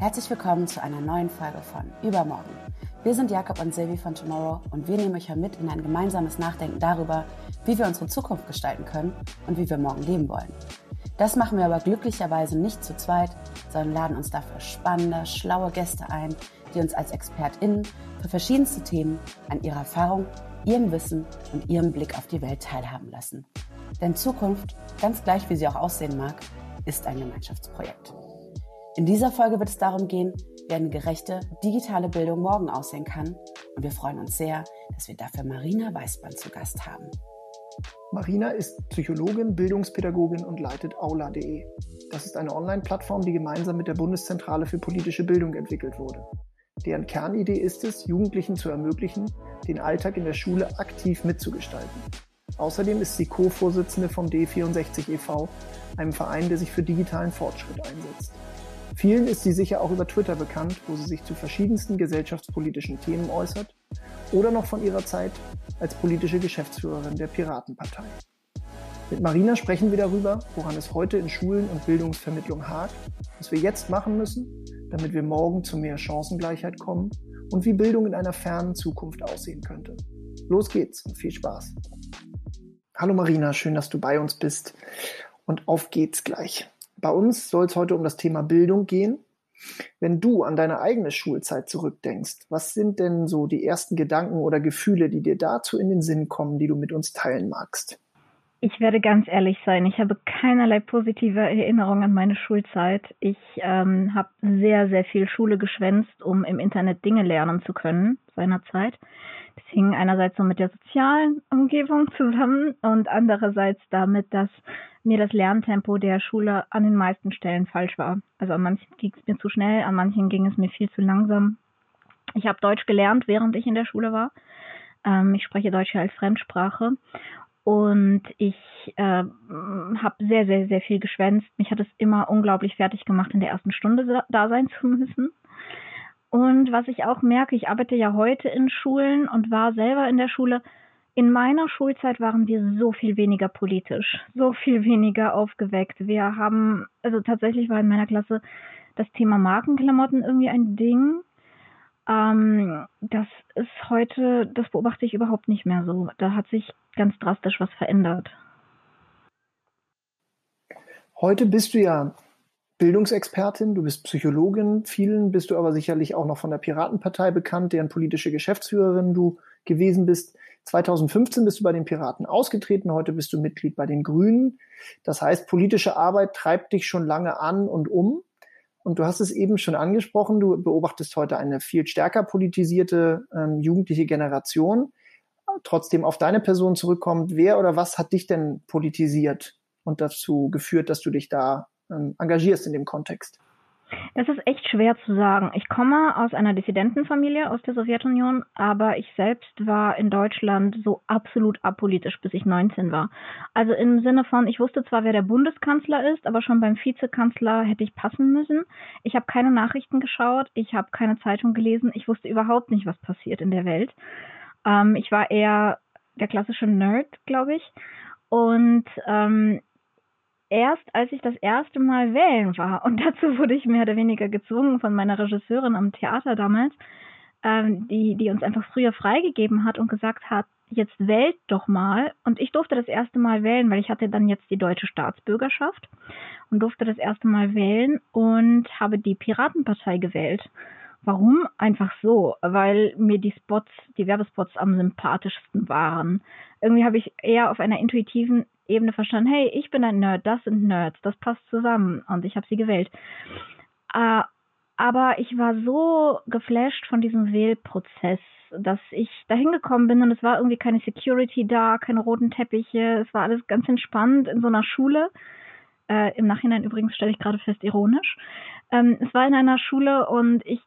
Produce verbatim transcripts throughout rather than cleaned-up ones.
Herzlich willkommen zu einer neuen Folge von Übermorgen. Wir sind Jakob und Silvi von Tomorrow und wir nehmen euch mit in ein gemeinsames Nachdenken darüber, wie wir unsere Zukunft gestalten können und wie wir morgen leben wollen. Das machen wir aber glücklicherweise nicht zu zweit, sondern laden uns dafür spannende, schlaue Gäste ein, die uns als ExpertInnen für verschiedenste Themen an ihrer Erfahrung, ihrem Wissen und ihrem Blick auf die Welt teilhaben lassen. Denn Zukunft, ganz gleich wie sie auch aussehen mag, ist ein Gemeinschaftsprojekt. In dieser Folge wird es darum gehen, wie eine gerechte digitale Bildung morgen aussehen kann. Und wir freuen uns sehr, dass wir dafür Marina Weisband zu Gast haben. Marina ist Psychologin, Bildungspädagogin und leitet Aula punkt de. Das ist eine Online-Plattform, die gemeinsam mit der Bundeszentrale für politische Bildung entwickelt wurde. Deren Kernidee ist es, Jugendlichen zu ermöglichen, den Alltag in der Schule aktiv mitzugestalten. Außerdem ist sie Co-Vorsitzende vom D vierundsechzig e V, einem Verein, der sich für digitalen Fortschritt einsetzt. Vielen ist sie sicher auch über Twitter bekannt, wo sie sich zu verschiedensten gesellschaftspolitischen Themen äußert oder noch von ihrer Zeit als politische Geschäftsführerin der Piratenpartei. Mit Marina sprechen wir darüber, woran es heute in Schulen und Bildungsvermittlung hakt, was wir jetzt machen müssen, damit wir morgen zu mehr Chancengleichheit kommen und wie Bildung in einer fernen Zukunft aussehen könnte. Los geht's und viel Spaß! Hallo Marina, schön, dass du bei uns bist und auf geht's gleich. Bei uns soll es heute um das Thema Bildung gehen. Wenn du an deine eigene Schulzeit zurückdenkst, was sind denn so die ersten Gedanken oder Gefühle, die dir dazu in den Sinn kommen, die du mit uns teilen magst? Ich werde ganz ehrlich sein, ich habe keinerlei positive Erinnerung an meine Schulzeit. Ich ähm, habe sehr, sehr viel Schule geschwänzt, um im Internet Dinge lernen zu können seinerzeit. Das hing einerseits so mit der sozialen Umgebung zusammen und andererseits damit, dass mir das Lerntempo der Schule an den meisten Stellen falsch war. Also an manchen ging es mir zu schnell, an manchen ging es mir viel zu langsam. Ich habe Deutsch gelernt, während ich in der Schule war. Ähm, ich spreche Deutsch als Fremdsprache. Und ich äh, habe sehr, sehr, sehr viel geschwänzt. Mich hat es immer unglaublich fertig gemacht, in der ersten Stunde da sein zu müssen. Und was ich auch merke, ich arbeite ja heute in Schulen und war selber in der Schule. In meiner Schulzeit waren wir so viel weniger politisch, so viel weniger aufgeweckt. Wir haben, also tatsächlich war in meiner Klasse das Thema Markenklamotten irgendwie ein Ding. Ähm, das ist heute, das beobachte ich überhaupt nicht mehr so. Da hat sich ganz drastisch was verändert. Heute bist du ja Bildungsexpertin, du bist Psychologin, vielen bist du aber sicherlich auch noch von der Piratenpartei bekannt, deren politische Geschäftsführerin du gewesen bist. zweitausendfünfzehn bist du bei den Piraten ausgetreten, heute bist du Mitglied bei den Grünen. Das heißt, politische Arbeit treibt dich schon lange an und um. Und du hast es eben schon angesprochen, du beobachtest heute eine viel stärker politisierte ähm, jugendliche Generation. Trotzdem auf deine Person zurückkommt, wer oder was hat dich denn politisiert und dazu geführt, dass du dich da ähm, engagierst in dem Kontext? Das ist echt schwer zu sagen. Ich komme aus einer Dissidentenfamilie aus der Sowjetunion, aber ich selbst war in Deutschland so absolut apolitisch, bis ich neunzehn war. Also im Sinne von, ich wusste zwar, wer der Bundeskanzler ist, aber schon beim Vizekanzler hätte ich passen müssen. Ich habe keine Nachrichten geschaut, ich habe keine Zeitung gelesen, ich wusste überhaupt nicht, was passiert in der Welt. Ähm, ich war eher der klassische Nerd, glaube ich. Und ähm, erst als ich das erste Mal wählen war, und dazu wurde ich mehr oder weniger gezwungen von meiner Regisseurin am Theater damals, ähm, die, die uns einfach früher freigegeben hat und gesagt hat, jetzt wählt doch mal. Und ich durfte das erste Mal wählen, weil ich hatte dann jetzt die deutsche Staatsbürgerschaft und durfte das erste Mal wählen und habe die Piratenpartei gewählt. Warum? Einfach so, weil mir die Spots, die Werbespots am sympathischsten waren. Irgendwie habe ich eher auf einer intuitiven Ebene verstanden, hey, ich bin ein Nerd, das sind Nerds, das passt zusammen und ich habe sie gewählt. Äh, aber ich war so geflasht von diesem Wählprozess, dass ich da hingekommen bin und es war irgendwie keine Security da, keine roten Teppiche, es war alles ganz entspannt in so einer Schule. Äh, im Nachhinein übrigens stelle ich gerade fest, ironisch. Ähm, es war in einer Schule und ich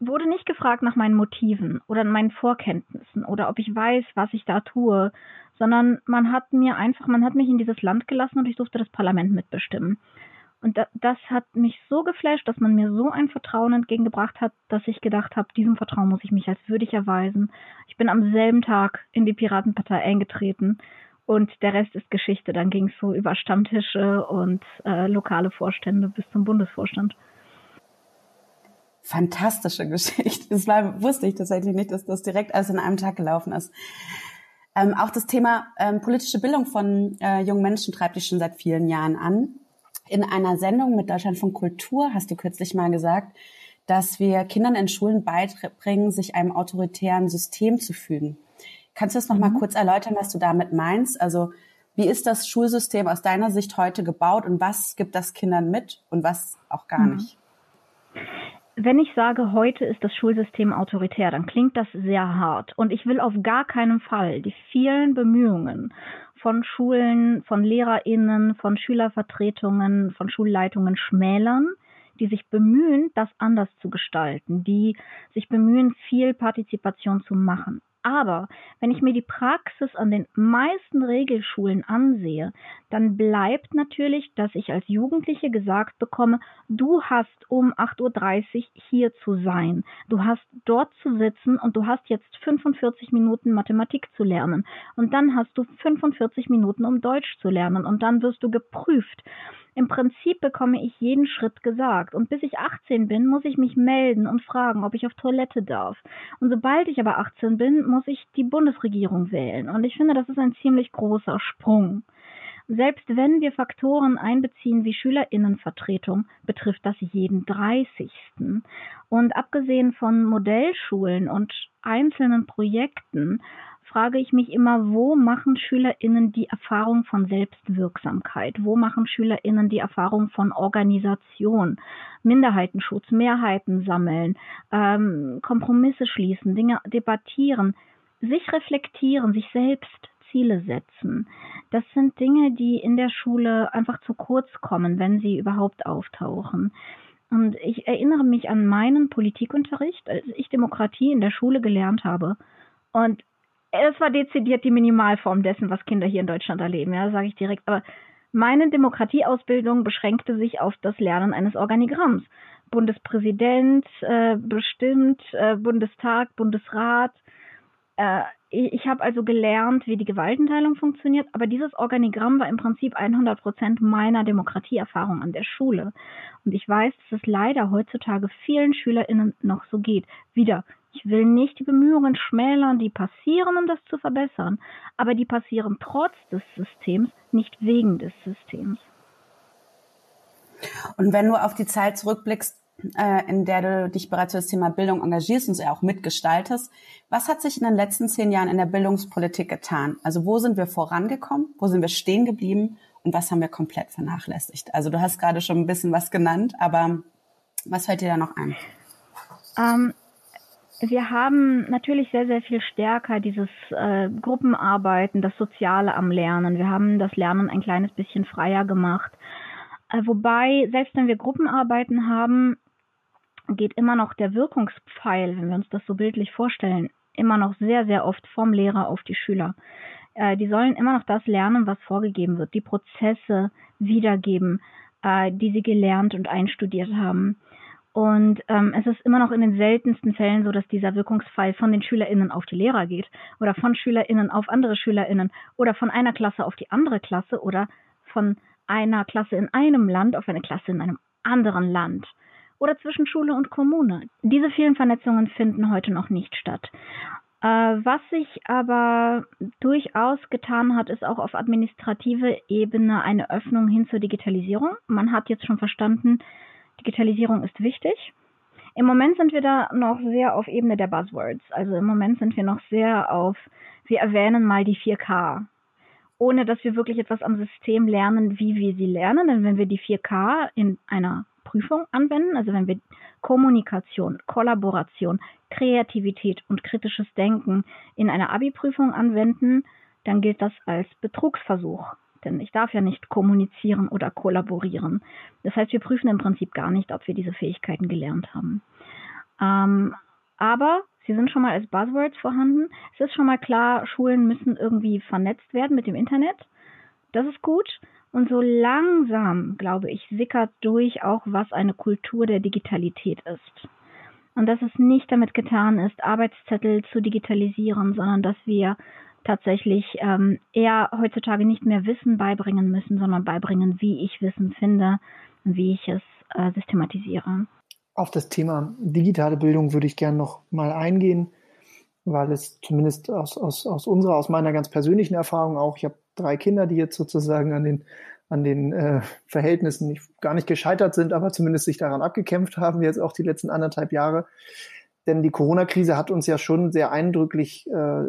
wurde nicht gefragt nach meinen Motiven oder meinen Vorkenntnissen oder ob ich weiß, was ich da tue, sondern man hat mir einfach, man hat mich in dieses Land gelassen und ich durfte das Parlament mitbestimmen. Und da, das hat mich so geflasht, dass man mir so ein Vertrauen entgegengebracht hat, dass ich gedacht habe, diesem Vertrauen muss ich mich als würdig erweisen. Ich bin am selben Tag in die Piratenpartei eingetreten und der Rest ist Geschichte. Dann ging es so über Stammtische und äh, lokale Vorstände bis zum Bundesvorstand. fantastische Geschichte. Das war, wusste ich tatsächlich nicht, dass das direkt alles in einem Tag gelaufen ist. Ähm, auch das Thema ähm, politische Bildung von äh, jungen Menschen treibt dich schon seit vielen Jahren an. In einer Sendung mit Deutschlandfunk Kultur hast du kürzlich mal gesagt, dass wir Kindern in Schulen beibringen, sich einem autoritären System zu fügen. Kannst du das nochmal mhm. kurz erläutern, was du damit meinst? Also wie ist das Schulsystem aus deiner Sicht heute gebaut und was gibt das Kindern mit und was auch gar mhm. nicht? Wenn ich sage, heute ist das Schulsystem autoritär, dann klingt das sehr hart. Und ich will auf gar keinen Fall die vielen Bemühungen von Schulen, von LehrerInnen, von Schülervertretungen, von Schulleitungen schmälern, die sich bemühen, das anders zu gestalten, die sich bemühen, viel Partizipation zu machen. Aber wenn ich mir die Praxis an den meisten Regelschulen ansehe, dann bleibt natürlich, dass ich als Jugendliche gesagt bekomme, du hast um acht Uhr dreißig hier zu sein, du hast dort zu sitzen und du hast jetzt fünfundvierzig Minuten Mathematik zu lernen und dann hast du fünfundvierzig Minuten, um Deutsch zu lernen und dann wirst du geprüft. Im Prinzip bekomme ich jeden Schritt gesagt und bis ich achtzehn bin, muss ich mich melden und fragen, ob ich auf Toilette darf. Und sobald ich aber achtzehn bin, muss ich die Bundesregierung wählen und ich finde, das ist ein ziemlich großer Sprung. Selbst wenn wir Faktoren einbeziehen wie SchülerInnenvertretung, betrifft das jeden dreißigsten Und abgesehen von Modellschulen und einzelnen Projekten frage ich mich immer, wo machen SchülerInnen die Erfahrung von Selbstwirksamkeit? Wo machen SchülerInnen die Erfahrung von Organisation? Minderheitenschutz, Mehrheiten sammeln, ähm, Kompromisse schließen, Dinge debattieren, sich reflektieren, sich selbst Ziele setzen. Das sind Dinge, die in der Schule einfach zu kurz kommen, wenn sie überhaupt auftauchen. Und ich erinnere mich an meinen Politikunterricht, als ich Demokratie in der Schule gelernt habe. Und es war dezidiert die Minimalform dessen, was Kinder hier in Deutschland erleben, ja, sage ich direkt. Aber meine Demokratieausbildung beschränkte sich auf das Lernen eines Organigramms. Bundespräsident, äh, bestimmt, äh, Bundestag, Bundesrat. Äh, ich ich habe also gelernt, wie die Gewaltenteilung funktioniert, aber dieses Organigramm war im Prinzip hundert Prozent meiner Demokratieerfahrung an der Schule. Und ich weiß, dass es leider heutzutage vielen SchülerInnen noch so geht. Wieder, ich will nicht die Bemühungen schmälern, die passieren, um das zu verbessern, aber die passieren trotz des Systems, nicht wegen des Systems. Und wenn du auf die Zeit zurückblickst, in der du dich bereits für das Thema Bildung engagierst und es ja auch mitgestaltest, was hat sich in den letzten zehn Jahren in der Bildungspolitik getan? Also wo sind wir vorangekommen, wo sind wir stehen geblieben und was haben wir komplett vernachlässigt? Also du hast gerade schon ein bisschen was genannt, aber was fällt dir da noch ein? Ähm, Wir haben natürlich sehr, sehr viel stärker dieses äh, Gruppenarbeiten, das Soziale am Lernen. Wir haben das Lernen ein kleines bisschen freier gemacht. Äh, wobei, selbst wenn wir Gruppenarbeiten haben, geht immer noch der Wirkungspfeil, wenn wir uns das so bildlich vorstellen, immer noch sehr, sehr oft vom Lehrer auf die Schüler. Äh, die sollen immer noch das lernen, was vorgegeben wird, die Prozesse wiedergeben, äh, die sie gelernt und einstudiert haben. Und ähm, es ist immer noch in den seltensten Fällen so, dass dieser Wirkungsfall von den SchülerInnen auf die Lehrer geht oder von SchülerInnen auf andere SchülerInnen oder von einer Klasse auf die andere Klasse oder von einer Klasse in einem Land auf eine Klasse in einem anderen Land oder zwischen Schule und Kommune. Diese vielen Vernetzungen finden heute noch nicht statt. Äh, was sich aber durchaus getan hat, ist auch auf administrative Ebene eine Öffnung hin zur Digitalisierung. Man hat jetzt schon verstanden, Digitalisierung ist wichtig. Im Moment sind wir da noch sehr auf Ebene der Buzzwords. Also im Moment sind wir noch sehr auf, wir erwähnen mal die vier K, ohne dass wir wirklich etwas am System lernen, wie wir sie lernen. Denn wenn wir die vier K in einer Prüfung anwenden, also wenn wir Kommunikation, Kollaboration, Kreativität und kritisches Denken in einer Abi-Prüfung anwenden, dann gilt das als Betrugsversuch. Denn ich darf ja nicht kommunizieren oder kollaborieren. Das heißt, wir prüfen im Prinzip gar nicht, ob wir diese Fähigkeiten gelernt haben. Ähm, aber sie sind schon mal als Buzzwords vorhanden. Es ist schon mal klar, Schulen müssen irgendwie vernetzt werden mit dem Internet. Das ist gut. Und so langsam, glaube ich, sickert durch auch, was eine Kultur der Digitalität ist. Und dass es nicht damit getan ist, Arbeitszettel zu digitalisieren, sondern dass wir tatsächlich ähm, eher heutzutage nicht mehr Wissen beibringen müssen, sondern beibringen, wie ich Wissen finde und wie ich es äh, systematisiere. Auf das Thema digitale Bildung würde ich gerne noch mal eingehen, weil es zumindest aus, aus, aus unserer, aus meiner ganz persönlichen Erfahrung auch, ich habe drei Kinder, die jetzt sozusagen an den, an den äh, Verhältnissen nicht, gar nicht gescheitert sind, aber zumindest sich daran abgekämpft haben, jetzt auch die letzten anderthalb Jahre. Denn die Corona-Krise hat uns ja schon sehr eindrücklich äh,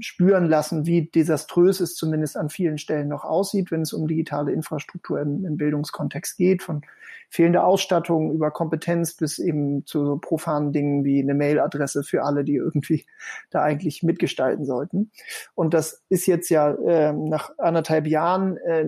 spüren lassen, wie desaströs es zumindest an vielen Stellen noch aussieht, wenn es um digitale Infrastruktur im, im Bildungskontext geht, von fehlender Ausstattung über Kompetenz bis eben zu profanen Dingen wie eine Mailadresse für alle, die irgendwie da eigentlich mitgestalten sollten. Und das ist jetzt ja äh, nach anderthalb Jahren, äh,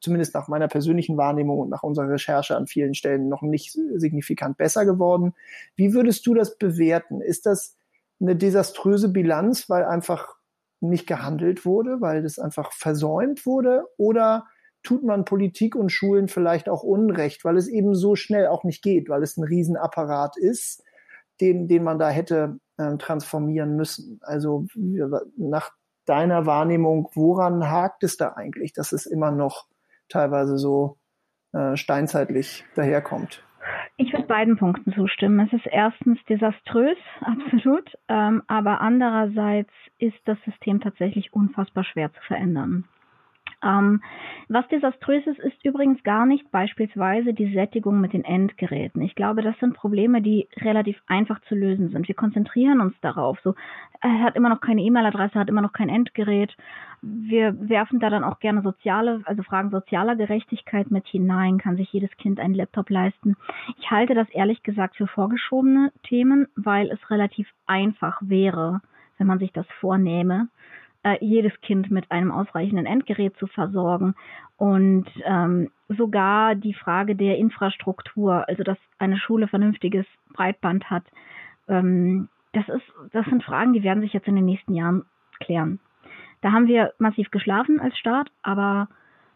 zumindest nach meiner persönlichen Wahrnehmung und nach unserer Recherche an vielen Stellen noch nicht signifikant besser geworden. Wie würdest du das bewerten? Ist das eine desaströse Bilanz, weil einfach nicht gehandelt wurde, weil das einfach versäumt wurde? Oder tut man Politik und Schulen vielleicht auch Unrecht, weil es eben so schnell auch nicht geht, weil es ein Riesenapparat ist, den, den man da hätte äh, transformieren müssen? Also nach deiner Wahrnehmung, woran hakt es da eigentlich, dass es immer noch teilweise so äh, steinzeitlich daherkommt? Ich würde beiden Punkten zustimmen. Es ist erstens desaströs, absolut, ähm, aber andererseits ist das System tatsächlich unfassbar schwer zu verändern. Ähm, was desaströs ist, ist übrigens gar nicht beispielsweise die Sättigung mit den Endgeräten. Ich glaube, das sind Probleme, die relativ einfach zu lösen sind. Wir konzentrieren uns darauf. So, er hat immer noch keine E-Mail-Adresse, hat immer noch kein Endgerät. Wir werfen da dann auch gerne soziale, also Fragen sozialer Gerechtigkeit mit hinein. Kann sich jedes Kind einen Laptop leisten? Ich halte das ehrlich gesagt für vorgeschobene Themen, weil es relativ einfach wäre, wenn man sich das vornehme, jedes Kind mit einem ausreichenden Endgerät zu versorgen und ähm, sogar die Frage der Infrastruktur, also dass eine Schule vernünftiges Breitband hat, ähm, das ist, das sind Fragen, die werden sich jetzt in den nächsten Jahren klären. Da haben wir massiv geschlafen als Staat, aber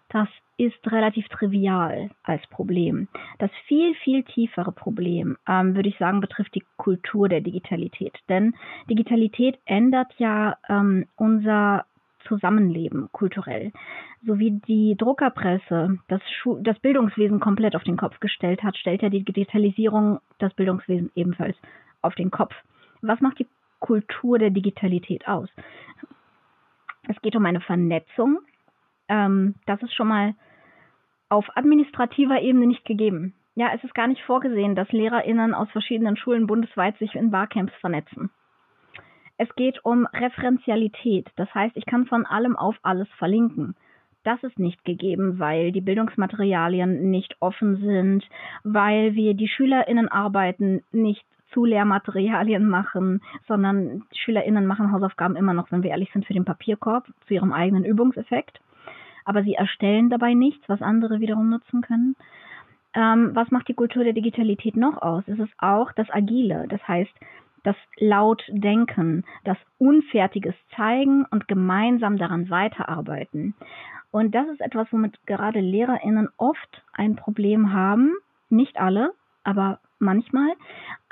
das ist relativ trivial als Problem. Das viel, viel tiefere Problem, ähm, würde ich sagen, betrifft die Kultur der Digitalität. Denn Digitalität ändert ja ähm, unser Zusammenleben kulturell. So wie die Druckerpresse das, Schu- das Bildungswesen komplett auf den Kopf gestellt hat, stellt ja die Digitalisierung das Bildungswesen ebenfalls auf den Kopf. Was macht die Kultur der Digitalität aus? Es geht um eine Vernetzung. Ähm, das ist schon mal auf administrativer Ebene nicht gegeben. Ja, es ist gar nicht vorgesehen, dass LehrerInnen aus verschiedenen Schulen bundesweit sich in Barcamps vernetzen. Es geht um Referenzialität. Das heißt, ich kann von allem auf alles verlinken. Das ist nicht gegeben, weil die Bildungsmaterialien nicht offen sind, weil wir die SchülerInnenarbeiten nicht zu Lehrmaterialien machen, sondern SchülerInnen machen Hausaufgaben immer noch, wenn wir ehrlich sind, für den Papierkorb, zu ihrem eigenen Übungseffekt. Aber sie erstellen dabei nichts, was andere wiederum nutzen können. Ähm, was macht die Kultur der Digitalität noch aus? Es ist auch das Agile, das heißt das Lautdenken, das Unfertiges zeigen und gemeinsam daran weiterarbeiten. Und das ist etwas, womit gerade LehrerInnen oft ein Problem haben, nicht alle, aber manchmal,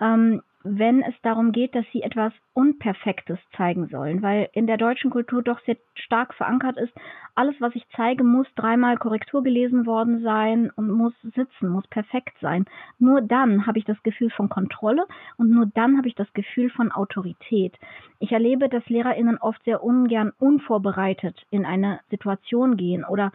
ähm, wenn es darum geht, dass sie etwas Unperfektes zeigen sollen, weil in der deutschen Kultur doch sehr stark verankert ist, alles, was ich zeige, muss dreimal Korrektur gelesen worden sein und muss sitzen, muss perfekt sein. Nur dann habe ich das Gefühl von Kontrolle und nur dann habe ich das Gefühl von Autorität. Ich erlebe, dass LehrerInnen oft sehr ungern unvorbereitet in eine Situation gehen oder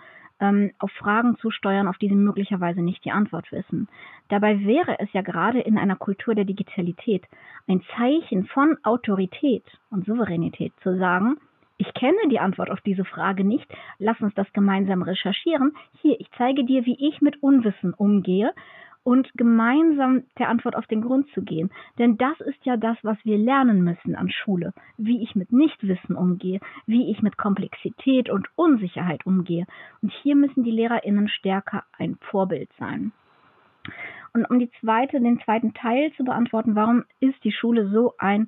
auf Fragen zu steuern, auf die sie möglicherweise nicht die Antwort wissen. Dabei wäre es ja gerade in einer Kultur der Digitalität ein Zeichen von Autorität und Souveränität zu sagen, ich kenne die Antwort auf diese Frage nicht, lass uns das gemeinsam recherchieren. Hier, ich zeige dir, wie ich mit Unwissen umgehe und gemeinsam der Antwort auf den Grund zu gehen. Denn das ist ja das, was wir lernen müssen an Schule, wie ich mit Nichtwissen umgehe, wie ich mit Komplexität und Unsicherheit umgehe. Und hier müssen die LehrerInnen stärker ein Vorbild sein. Und um die zweite, den zweiten Teil zu beantworten, warum ist die Schule so ein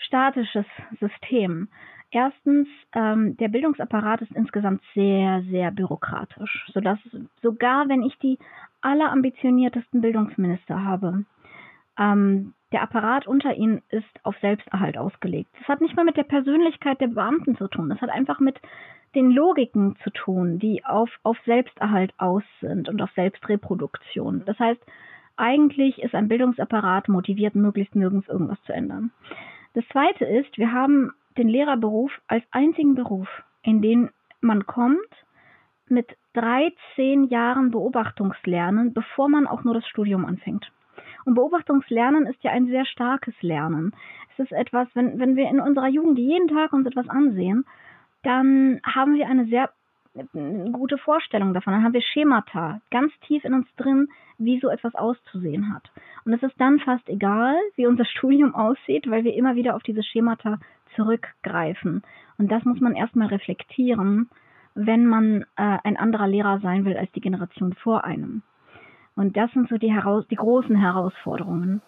statisches System? Erstens, ähm, der Bildungsapparat ist insgesamt sehr, sehr bürokratisch, sodass sogar wenn ich die allerambitioniertesten Bildungsminister habe, ähm, der Apparat unter ihnen ist auf Selbsterhalt ausgelegt. Das hat nicht mal mit der Persönlichkeit der Beamten zu tun, das hat einfach mit den Logiken zu tun, die auf, auf Selbsterhalt aus sind und auf Selbstreproduktion. Das heißt, eigentlich ist ein Bildungsapparat motiviert, möglichst nirgends irgendwas zu ändern. Das Zweite ist, wir haben den Lehrerberuf als einzigen Beruf, in den man kommt mit dreizehn Jahren Beobachtungslernen, bevor man auch nur das Studium anfängt. Und Beobachtungslernen ist ja ein sehr starkes Lernen. Es ist etwas, wenn, wenn wir in unserer Jugend jeden Tag uns etwas ansehen, dann haben wir eine sehr gute Vorstellung davon. Dann haben wir Schemata ganz tief in uns drin, wie so etwas auszusehen hat. Und es ist dann fast egal, wie unser Studium aussieht, weil wir immer wieder auf diese Schemata zurückgreifen. Und das muss man erstmal reflektieren, wenn man äh, ein anderer Lehrer sein will als die Generation vor einem. Und das sind so die, heraus- die großen Herausforderungen.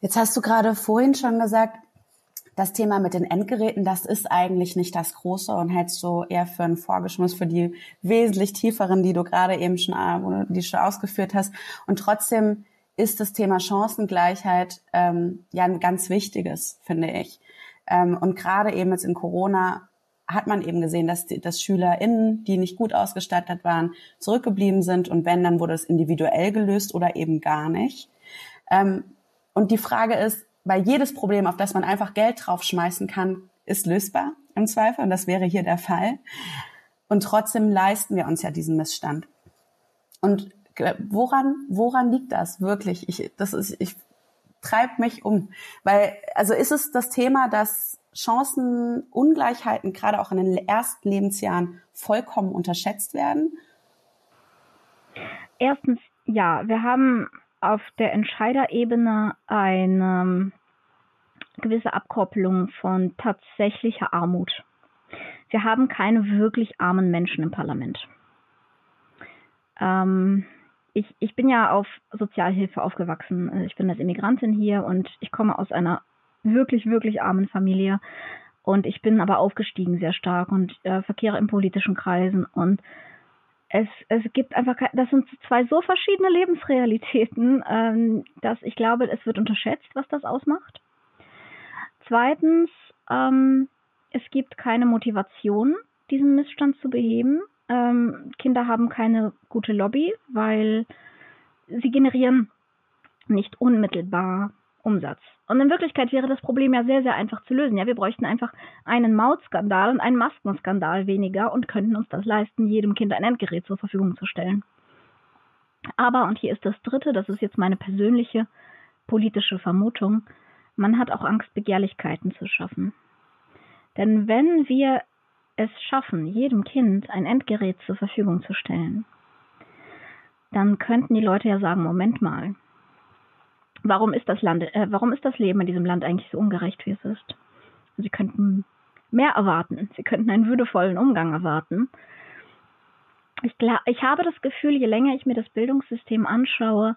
Jetzt hast du gerade vorhin schon gesagt, das Thema mit den Endgeräten, das ist eigentlich nicht das Große und hältst du eher für einen Vorgeschmiss für die wesentlich tieferen, die du gerade eben schon, die schon ausgeführt hast. Und trotzdem ist das Thema Chancengleichheit ähm, ja ein ganz wichtiges, finde ich. Ähm, und gerade eben jetzt in Corona hat man eben gesehen, dass, die, dass SchülerInnen, die nicht gut ausgestattet waren, zurückgeblieben sind. Und wenn, dann wurde es individuell gelöst oder eben gar nicht. Ähm, und die Frage ist, weil jedes Problem, auf das man einfach Geld draufschmeißen kann, ist lösbar im Zweifel. Und das wäre hier der Fall. Und trotzdem leisten wir uns ja diesen Missstand. Und woran, woran liegt das wirklich? Ich, das ist, ich treibt mich um. Weil, also ist es das Thema, dass Chancenungleichheiten gerade auch in den ersten Lebensjahren vollkommen unterschätzt werden? Erstens, ja, wir haben auf der Entscheiderebene eine gewisse Abkoppelung von tatsächlicher Armut. Wir haben keine wirklich armen Menschen im Parlament. Ähm, ich, ich bin ja auf Sozialhilfe aufgewachsen. Ich bin als Immigrantin hier und ich komme aus einer wirklich, wirklich armen Familie. Und ich bin aber aufgestiegen sehr stark und äh, verkehre in politischen Kreisen. Und es, es gibt einfach, das sind zwei so verschiedene Lebensrealitäten, ähm, dass ich glaube, es wird unterschätzt, was das ausmacht. Zweitens, ähm, es gibt keine Motivation, diesen Missstand zu beheben. Ähm, Kinder haben keine gute Lobby, weil sie generieren nicht unmittelbar Umsatz. Und in Wirklichkeit wäre das Problem ja sehr, sehr einfach zu lösen. Ja, wir bräuchten einfach einen Mautskandal und einen Maskenskandal weniger und könnten uns das leisten, jedem Kind ein Endgerät zur Verfügung zu stellen. Aber, und hier ist das Dritte, das ist jetzt meine persönliche politische Vermutung, man hat auch Angst, Begehrlichkeiten zu schaffen. Denn wenn wir es schaffen, jedem Kind ein Endgerät zur Verfügung zu stellen, dann könnten die Leute ja sagen, Moment mal, Warum ist das Land, äh, warum ist das Leben in diesem Land eigentlich so ungerecht, wie es ist? Sie könnten mehr erwarten. Sie könnten einen würdevollen Umgang erwarten. Ich, ich habe das Gefühl, je länger ich mir das Bildungssystem anschaue,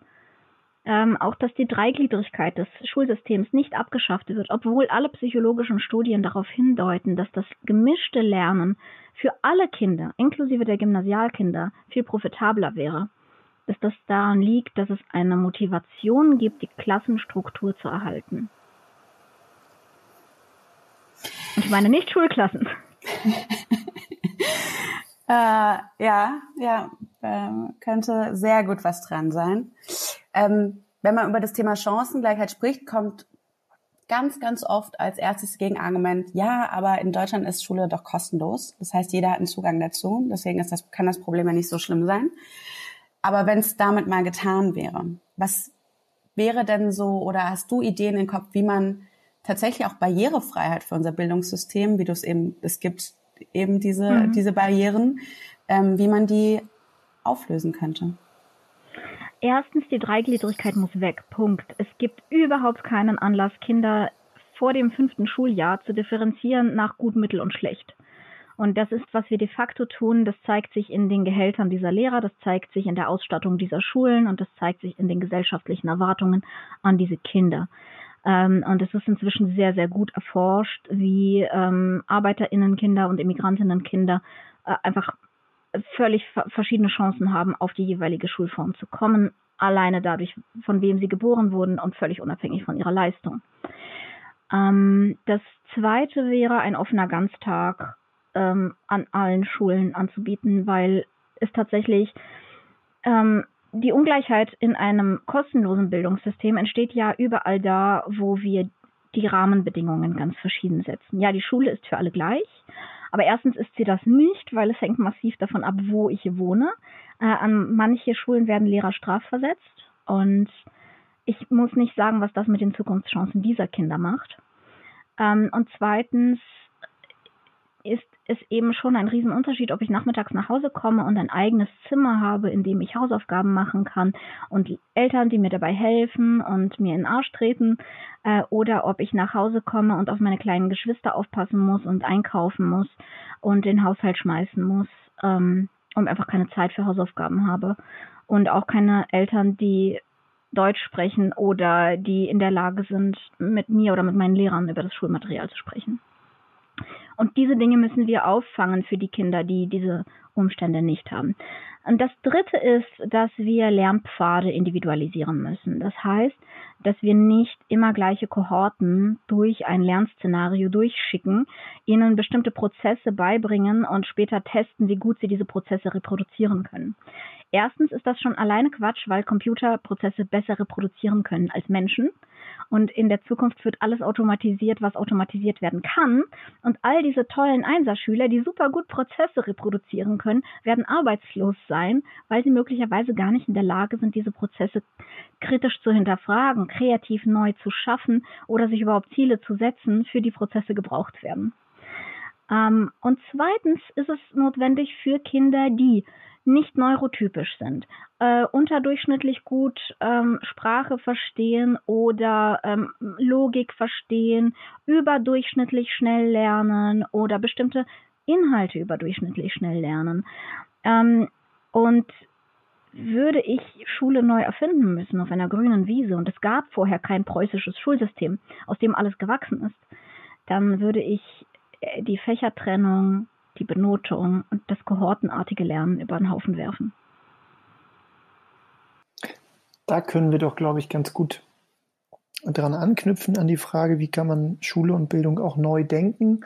ähm, auch dass die Dreigliedrigkeit des Schulsystems nicht abgeschafft wird, obwohl alle psychologischen Studien darauf hindeuten, dass das gemischte Lernen für alle Kinder, inklusive der Gymnasialkinder, viel profitabler wäre. Dass das daran liegt, dass es eine Motivation gibt, die Klassenstruktur zu erhalten. Ich meine nicht Schulklassen. äh, ja, ja, äh, könnte sehr gut was dran sein. Ähm, wenn man über das Thema Chancengleichheit spricht, kommt ganz, ganz oft als erstes Gegenargument, ja, aber in Deutschland ist Schule doch kostenlos. Das heißt, jeder hat einen Zugang dazu. Deswegen ist das, kann das Problem ja nicht so schlimm sein. Aber wenn es damit mal getan wäre, was wäre denn so, oder hast du Ideen im Kopf, wie man tatsächlich auch Barrierefreiheit für unser Bildungssystem, wie du es eben, es gibt eben diese, mhm. diese Barrieren, ähm, wie man die auflösen könnte? Erstens, die Dreigliedrigkeit muss weg, Punkt. Es gibt überhaupt keinen Anlass, Kinder vor dem fünften Schuljahr zu differenzieren nach gut, mittel und schlecht. Und das ist, was wir de facto tun, das zeigt sich in den Gehältern dieser Lehrer, das zeigt sich in der Ausstattung dieser Schulen und das zeigt sich in den gesellschaftlichen Erwartungen an diese Kinder. Ähm, und es ist inzwischen sehr, sehr gut erforscht, wie ähm, ArbeiterInnenkinder und Immigrantinnenkinder äh, einfach völlig fa- verschiedene Chancen haben, auf die jeweilige Schulform zu kommen, alleine dadurch, von wem sie geboren wurden und völlig unabhängig von ihrer Leistung. Ähm, das Zweite wäre ein offener Ganztag an allen Schulen anzubieten, weil es tatsächlich ähm, Die Ungleichheit in einem kostenlosen Bildungssystem entsteht ja überall da, wo wir die Rahmenbedingungen ganz verschieden setzen. Ja, die Schule ist für alle gleich, aber erstens ist sie das nicht, weil es hängt massiv davon ab, wo ich hier wohne. Äh, an manche Schulen werden Lehrer strafversetzt und ich muss nicht sagen, was das mit den Zukunftschancen dieser Kinder macht. Ähm, und zweitens ist es eben schon ein Riesenunterschied, ob ich nachmittags nach Hause komme und ein eigenes Zimmer habe, in dem ich Hausaufgaben machen kann und Eltern, die mir dabei helfen und mir in den Arsch treten, äh, oder ob ich nach Hause komme und auf meine kleinen Geschwister aufpassen muss und einkaufen muss und den Haushalt schmeißen muss, ähm, und einfach keine Zeit für Hausaufgaben habe und auch keine Eltern, die Deutsch sprechen oder die in der Lage sind, mit mir oder mit meinen Lehrern über das Schulmaterial zu sprechen. Und diese Dinge müssen wir auffangen für die Kinder, die diese Umstände nicht haben. Und das Dritte ist, dass wir Lernpfade individualisieren müssen. Das heißt, dass wir nicht immer gleiche Kohorten durch ein Lernszenario durchschicken, ihnen bestimmte Prozesse beibringen und später testen, wie gut sie diese Prozesse reproduzieren können. Erstens ist das schon alleine Quatsch, weil Computer Prozesse besser reproduzieren können als Menschen. Und in der Zukunft wird alles automatisiert, was automatisiert werden kann. Und all diese tollen Einserschüler, die super gut Prozesse reproduzieren können, werden arbeitslos sein, weil sie möglicherweise gar nicht in der Lage sind, diese Prozesse kritisch zu hinterfragen, kreativ neu zu schaffen oder sich überhaupt Ziele zu setzen, für die Prozesse gebraucht werden. Und zweitens ist es notwendig für Kinder, die nicht neurotypisch sind, äh, unterdurchschnittlich gut ähm, Sprache verstehen oder ähm, Logik verstehen, überdurchschnittlich schnell lernen oder bestimmte Inhalte überdurchschnittlich schnell lernen. Ähm, und würde ich Schule neu erfinden müssen auf einer grünen Wiese, und es gab vorher kein preußisches Schulsystem, aus dem alles gewachsen ist, dann würde ich die Fächertrennung, die Benotung und das kohortenartige Lernen über den Haufen werfen. Da können wir doch, glaube ich, ganz gut dran anknüpfen an die Frage, wie kann man Schule und Bildung auch neu denken.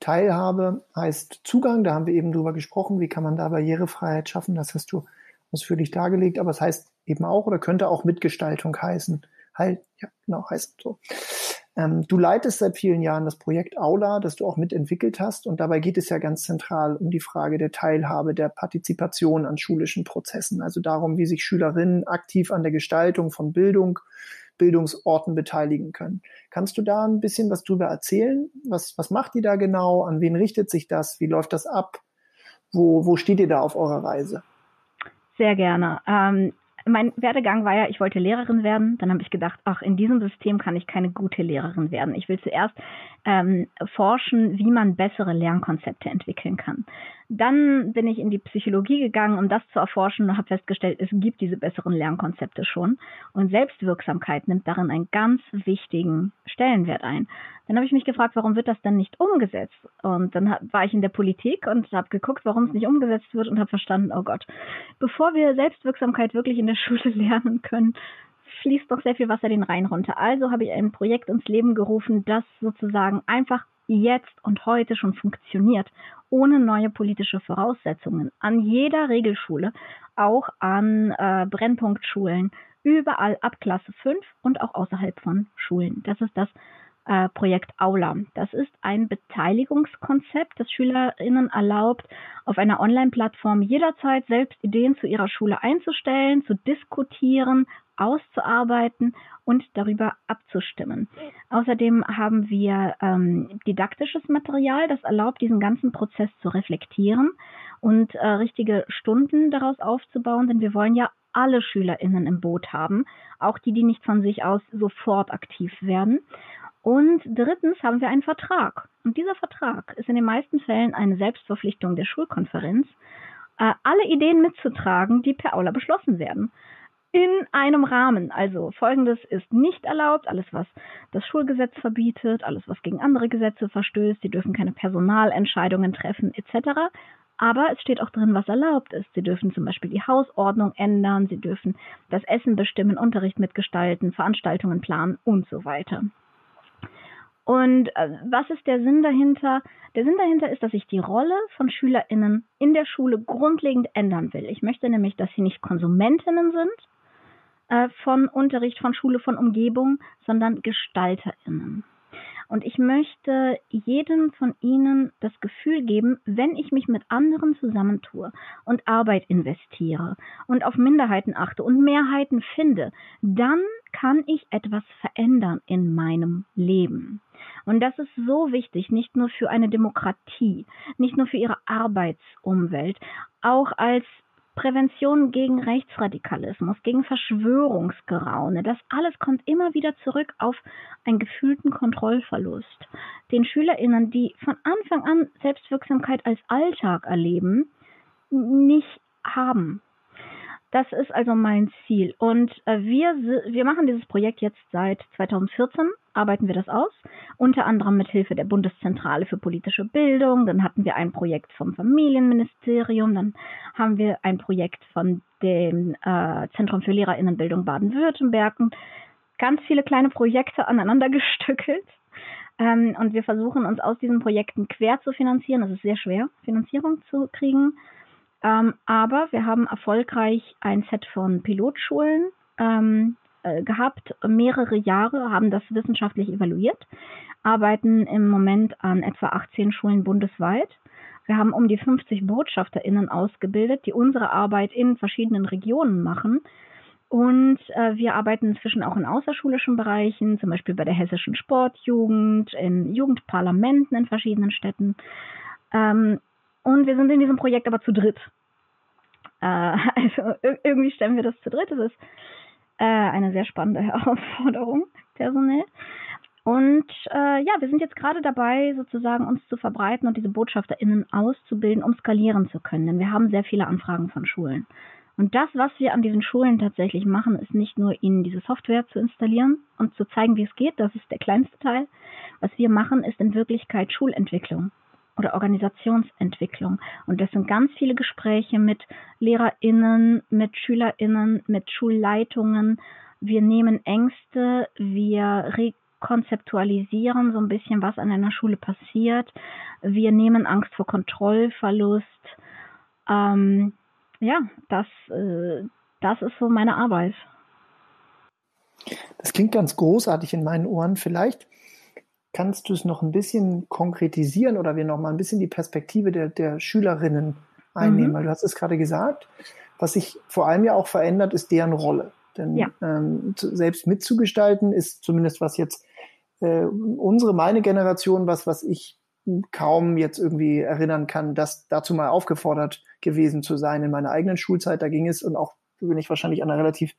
Teilhabe heißt Zugang, da haben wir eben drüber gesprochen, wie kann man da Barrierefreiheit schaffen, das hast du ausführlich dargelegt, aber es heißt eben auch oder könnte auch Mitgestaltung heißen. Halt, ja, genau, heißt so. Du leitest seit vielen Jahren das Projekt Aula, das du auch mitentwickelt hast, und dabei geht es ja ganz zentral um die Frage der Teilhabe, der Partizipation an schulischen Prozessen, also darum, wie sich Schülerinnen aktiv an der Gestaltung von Bildung, Bildungsorten beteiligen können. Kannst du da ein bisschen was drüber erzählen? Was, was macht ihr da genau? An wen richtet sich das? Wie läuft das ab? Wo, wo steht ihr da auf eurer Reise? Sehr gerne. Ähm Mein Werdegang war ja, ich wollte Lehrerin werden. Dann habe ich gedacht, ach, in diesem System kann ich keine gute Lehrerin werden. Ich will zuerst ähm, forschen, wie man bessere Lernkonzepte entwickeln kann. Dann bin ich in die Psychologie gegangen, um das zu erforschen, und habe festgestellt, es gibt diese besseren Lernkonzepte schon. Und Selbstwirksamkeit nimmt darin einen ganz wichtigen Stellenwert ein. Dann habe ich mich gefragt, warum wird das denn nicht umgesetzt? Und dann war ich in der Politik und habe geguckt, warum es nicht umgesetzt wird, und habe verstanden, oh Gott, bevor wir Selbstwirksamkeit wirklich in der Schule lernen können, fließt noch sehr viel Wasser den Rhein runter. Also habe ich ein Projekt ins Leben gerufen, das sozusagen einfach jetzt und heute schon funktioniert, ohne neue politische Voraussetzungen. An jeder Regelschule, auch an äh, Brennpunktschulen, überall ab Klasse fünf und auch außerhalb von Schulen. Das ist das äh, Projekt Aula. Das ist ein Beteiligungskonzept, das SchülerInnen erlaubt, auf einer Online-Plattform jederzeit selbst Ideen zu ihrer Schule einzustellen, zu diskutieren, auszuarbeiten und darüber abzustimmen. Außerdem haben wir ähm, didaktisches Material, das erlaubt, diesen ganzen Prozess zu reflektieren und äh, richtige Stunden daraus aufzubauen, denn wir wollen ja alle SchülerInnen im Boot haben, auch die, die nicht von sich aus sofort aktiv werden. Und drittens haben wir einen Vertrag. Und dieser Vertrag ist in den meisten Fällen eine Selbstverpflichtung der Schulkonferenz, äh, alle Ideen mitzutragen, die per Aula beschlossen werden. In einem Rahmen. Also Folgendes ist nicht erlaubt: alles, was das Schulgesetz verbietet, alles, was gegen andere Gesetze verstößt, sie dürfen keine Personalentscheidungen treffen et cetera. Aber es steht auch drin, was erlaubt ist. Sie dürfen zum Beispiel die Hausordnung ändern, sie dürfen das Essen bestimmen, Unterricht mitgestalten, Veranstaltungen planen und so weiter. Und äh, was ist der Sinn dahinter? Der Sinn dahinter ist, dass ich die Rolle von SchülerInnen in der Schule grundlegend ändern will. Ich möchte nämlich, dass sie nicht KonsumentInnen sind äh, von Unterricht, von Schule, von Umgebung, sondern GestalterInnen. Und ich möchte jedem von Ihnen das Gefühl geben, wenn ich mich mit anderen zusammentue und Arbeit investiere und auf Minderheiten achte und Mehrheiten finde, dann kann ich etwas verändern in meinem Leben. Und das ist so wichtig, nicht nur für eine Demokratie, nicht nur für Ihre Arbeitsumwelt, auch als Prävention gegen Rechtsradikalismus, gegen Verschwörungsgeraune, das alles kommt immer wieder zurück auf einen gefühlten Kontrollverlust. Den SchülerInnen, die von Anfang an Selbstwirksamkeit als Alltag erleben, nicht haben. Das ist also mein Ziel. Und wir, wir machen dieses Projekt jetzt seit zweitausendvierzehn, arbeiten wir das aus, unter anderem mit Hilfe der Bundeszentrale für politische Bildung. Dann hatten wir ein Projekt vom Familienministerium, dann haben wir ein Projekt von dem äh, Zentrum für LehrerInnenbildung Baden-Württemberg. Ganz viele kleine Projekte aneinander gestückelt. Ähm, und wir versuchen uns aus diesen Projekten quer zu finanzieren. Das ist sehr schwer, Finanzierung zu kriegen. Ähm, aber wir haben erfolgreich ein Set von Pilotschulen ähm, äh, gehabt, mehrere Jahre, haben das wissenschaftlich evaluiert, arbeiten im Moment an etwa achtzehn Schulen bundesweit. Wir haben um die fünfzig BotschafterInnen ausgebildet, die unsere Arbeit in verschiedenen Regionen machen. Und äh, wir arbeiten inzwischen auch in außerschulischen Bereichen, zum Beispiel bei der hessischen Sportjugend, in Jugendparlamenten in verschiedenen Städten. Ähm, Und wir sind in diesem Projekt aber zu dritt. Äh, also irgendwie stemmen wir das zu dritt. Das ist äh, eine sehr spannende Herausforderung, personell. Und äh, ja, wir sind jetzt gerade dabei, sozusagen uns zu verbreiten und diese BotschafterInnen auszubilden, um skalieren zu können. Denn wir haben sehr viele Anfragen von Schulen. Und das, was wir an diesen Schulen tatsächlich machen, ist nicht nur, ihnen diese Software zu installieren und zu zeigen, wie es geht. Das ist der kleinste Teil. Was wir machen, ist in Wirklichkeit Schulentwicklung oder Organisationsentwicklung. Und das sind ganz viele Gespräche mit LehrerInnen, mit SchülerInnen, mit Schulleitungen. Wir nehmen Ängste, wir rekonzeptualisieren so ein bisschen, was an einer Schule passiert. Wir nehmen Angst vor Kontrollverlust. Ähm, ja, das, äh, das ist so meine Arbeit. Das klingt ganz großartig in meinen Ohren. Vielleicht kannst du es noch ein bisschen konkretisieren oder wir noch mal ein bisschen die Perspektive der, der SchülerInnen einnehmen? Mhm. Weil du hast es gerade gesagt, was sich vor allem ja auch verändert, ist deren Rolle. Denn ja. ähm, selbst mitzugestalten ist zumindest was jetzt äh, unsere, meine Generation, was, was ich kaum jetzt irgendwie erinnern kann, dass dazu mal aufgefordert gewesen zu sein in meiner eigenen Schulzeit. Da ging es, und auch bin ich wahrscheinlich an einer relativ,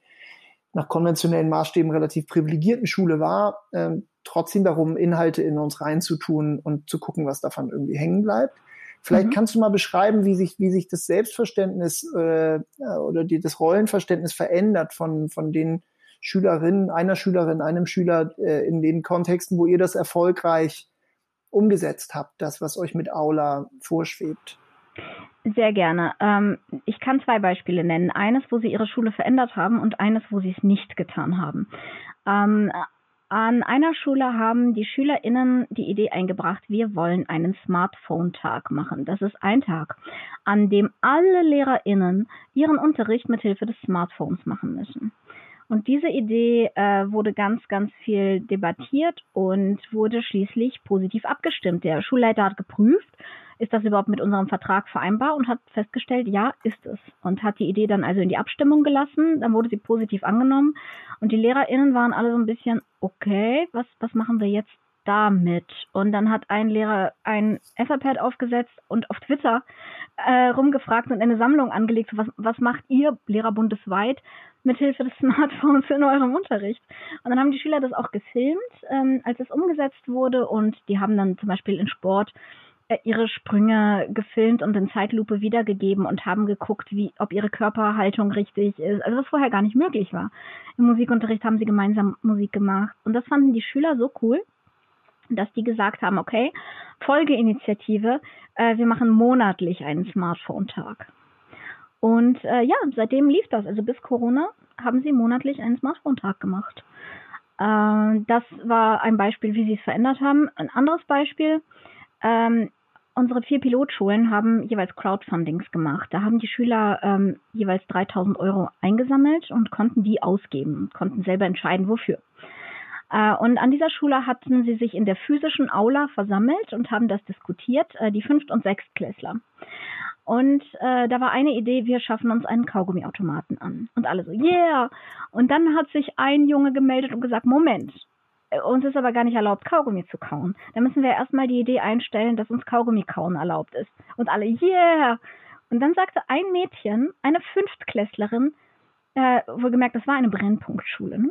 nach konventionellen Maßstäben relativ privilegierten Schule war, ähm, trotzdem darum, Inhalte in uns reinzutun und zu gucken, was davon irgendwie hängen bleibt. Vielleicht mhm. kannst du mal beschreiben, wie sich, wie sich das Selbstverständnis äh, oder die, das Rollenverständnis verändert von, von den Schülerinnen, einer Schülerin, einem Schüler äh, in den Kontexten, wo ihr das erfolgreich umgesetzt habt, das, was euch mit Aula vorschwebt. Sehr gerne. Ähm, ich kann zwei Beispiele nennen. Eines, wo sie ihre Schule verändert haben und eines, wo sie es nicht getan haben. Ähm, An einer Schule haben die SchülerInnen die Idee eingebracht, wir wollen einen Smartphone-Tag machen. Das ist ein Tag, an dem alle LehrerInnen ihren Unterricht mit Hilfe des Smartphones machen müssen. Und diese Idee äh, wurde ganz, ganz viel debattiert und wurde schließlich positiv abgestimmt. Der Schulleiter hat geprüft, ist das überhaupt mit unserem Vertrag vereinbar, und hat festgestellt, ja, ist es. Und hat die Idee dann also in die Abstimmung gelassen. Dann wurde sie positiv angenommen. Und die LehrerInnen waren alle so ein bisschen, okay, was, was machen wir jetzt damit? Und dann hat ein Lehrer ein Etherpad aufgesetzt und auf Twitter äh, rumgefragt und eine Sammlung angelegt. Was, was macht ihr Lehrer bundesweit mit Hilfe des Smartphones in eurem Unterricht? Und dann haben die Schüler das auch gefilmt, ähm, als es umgesetzt wurde. Und die haben dann zum Beispiel in Sport ihre Sprünge gefilmt und in Zeitlupe wiedergegeben und haben geguckt, wie, ob ihre Körperhaltung richtig ist, also was vorher gar nicht möglich war. Im Musikunterricht haben sie gemeinsam Musik gemacht und das fanden die Schüler so cool, dass die gesagt haben, okay, Folgeinitiative, äh, wir machen monatlich einen Smartphone-Tag. Und äh, ja, seitdem lief das, also bis Corona haben sie monatlich einen Smartphone-Tag gemacht. Äh, das war ein Beispiel, wie sie es verändert haben. Ein anderes Beispiel, ähm, unsere vier Pilotschulen haben jeweils Crowdfundings gemacht. Da haben die Schüler ähm, jeweils dreitausend Euro eingesammelt und konnten die ausgeben, konnten selber entscheiden, wofür. Äh, und an dieser Schule hatten sie sich in der physischen Aula versammelt und haben das diskutiert, äh, die Fünft- und Sechstklässler. Und äh, da war eine Idee, wir schaffen uns einen Kaugummiautomaten an. Und alle so, yeah! Und dann hat sich ein Junge gemeldet und gesagt, Moment, uns ist aber gar nicht erlaubt, Kaugummi zu kauen. Da müssen wir erstmal die Idee einstellen, dass uns Kaugummi kauen erlaubt ist. Und alle, yeah! Und dann sagte ein Mädchen, eine Fünftklässlerin, äh, wohlgemerkt, das war eine Brennpunktschule, ne?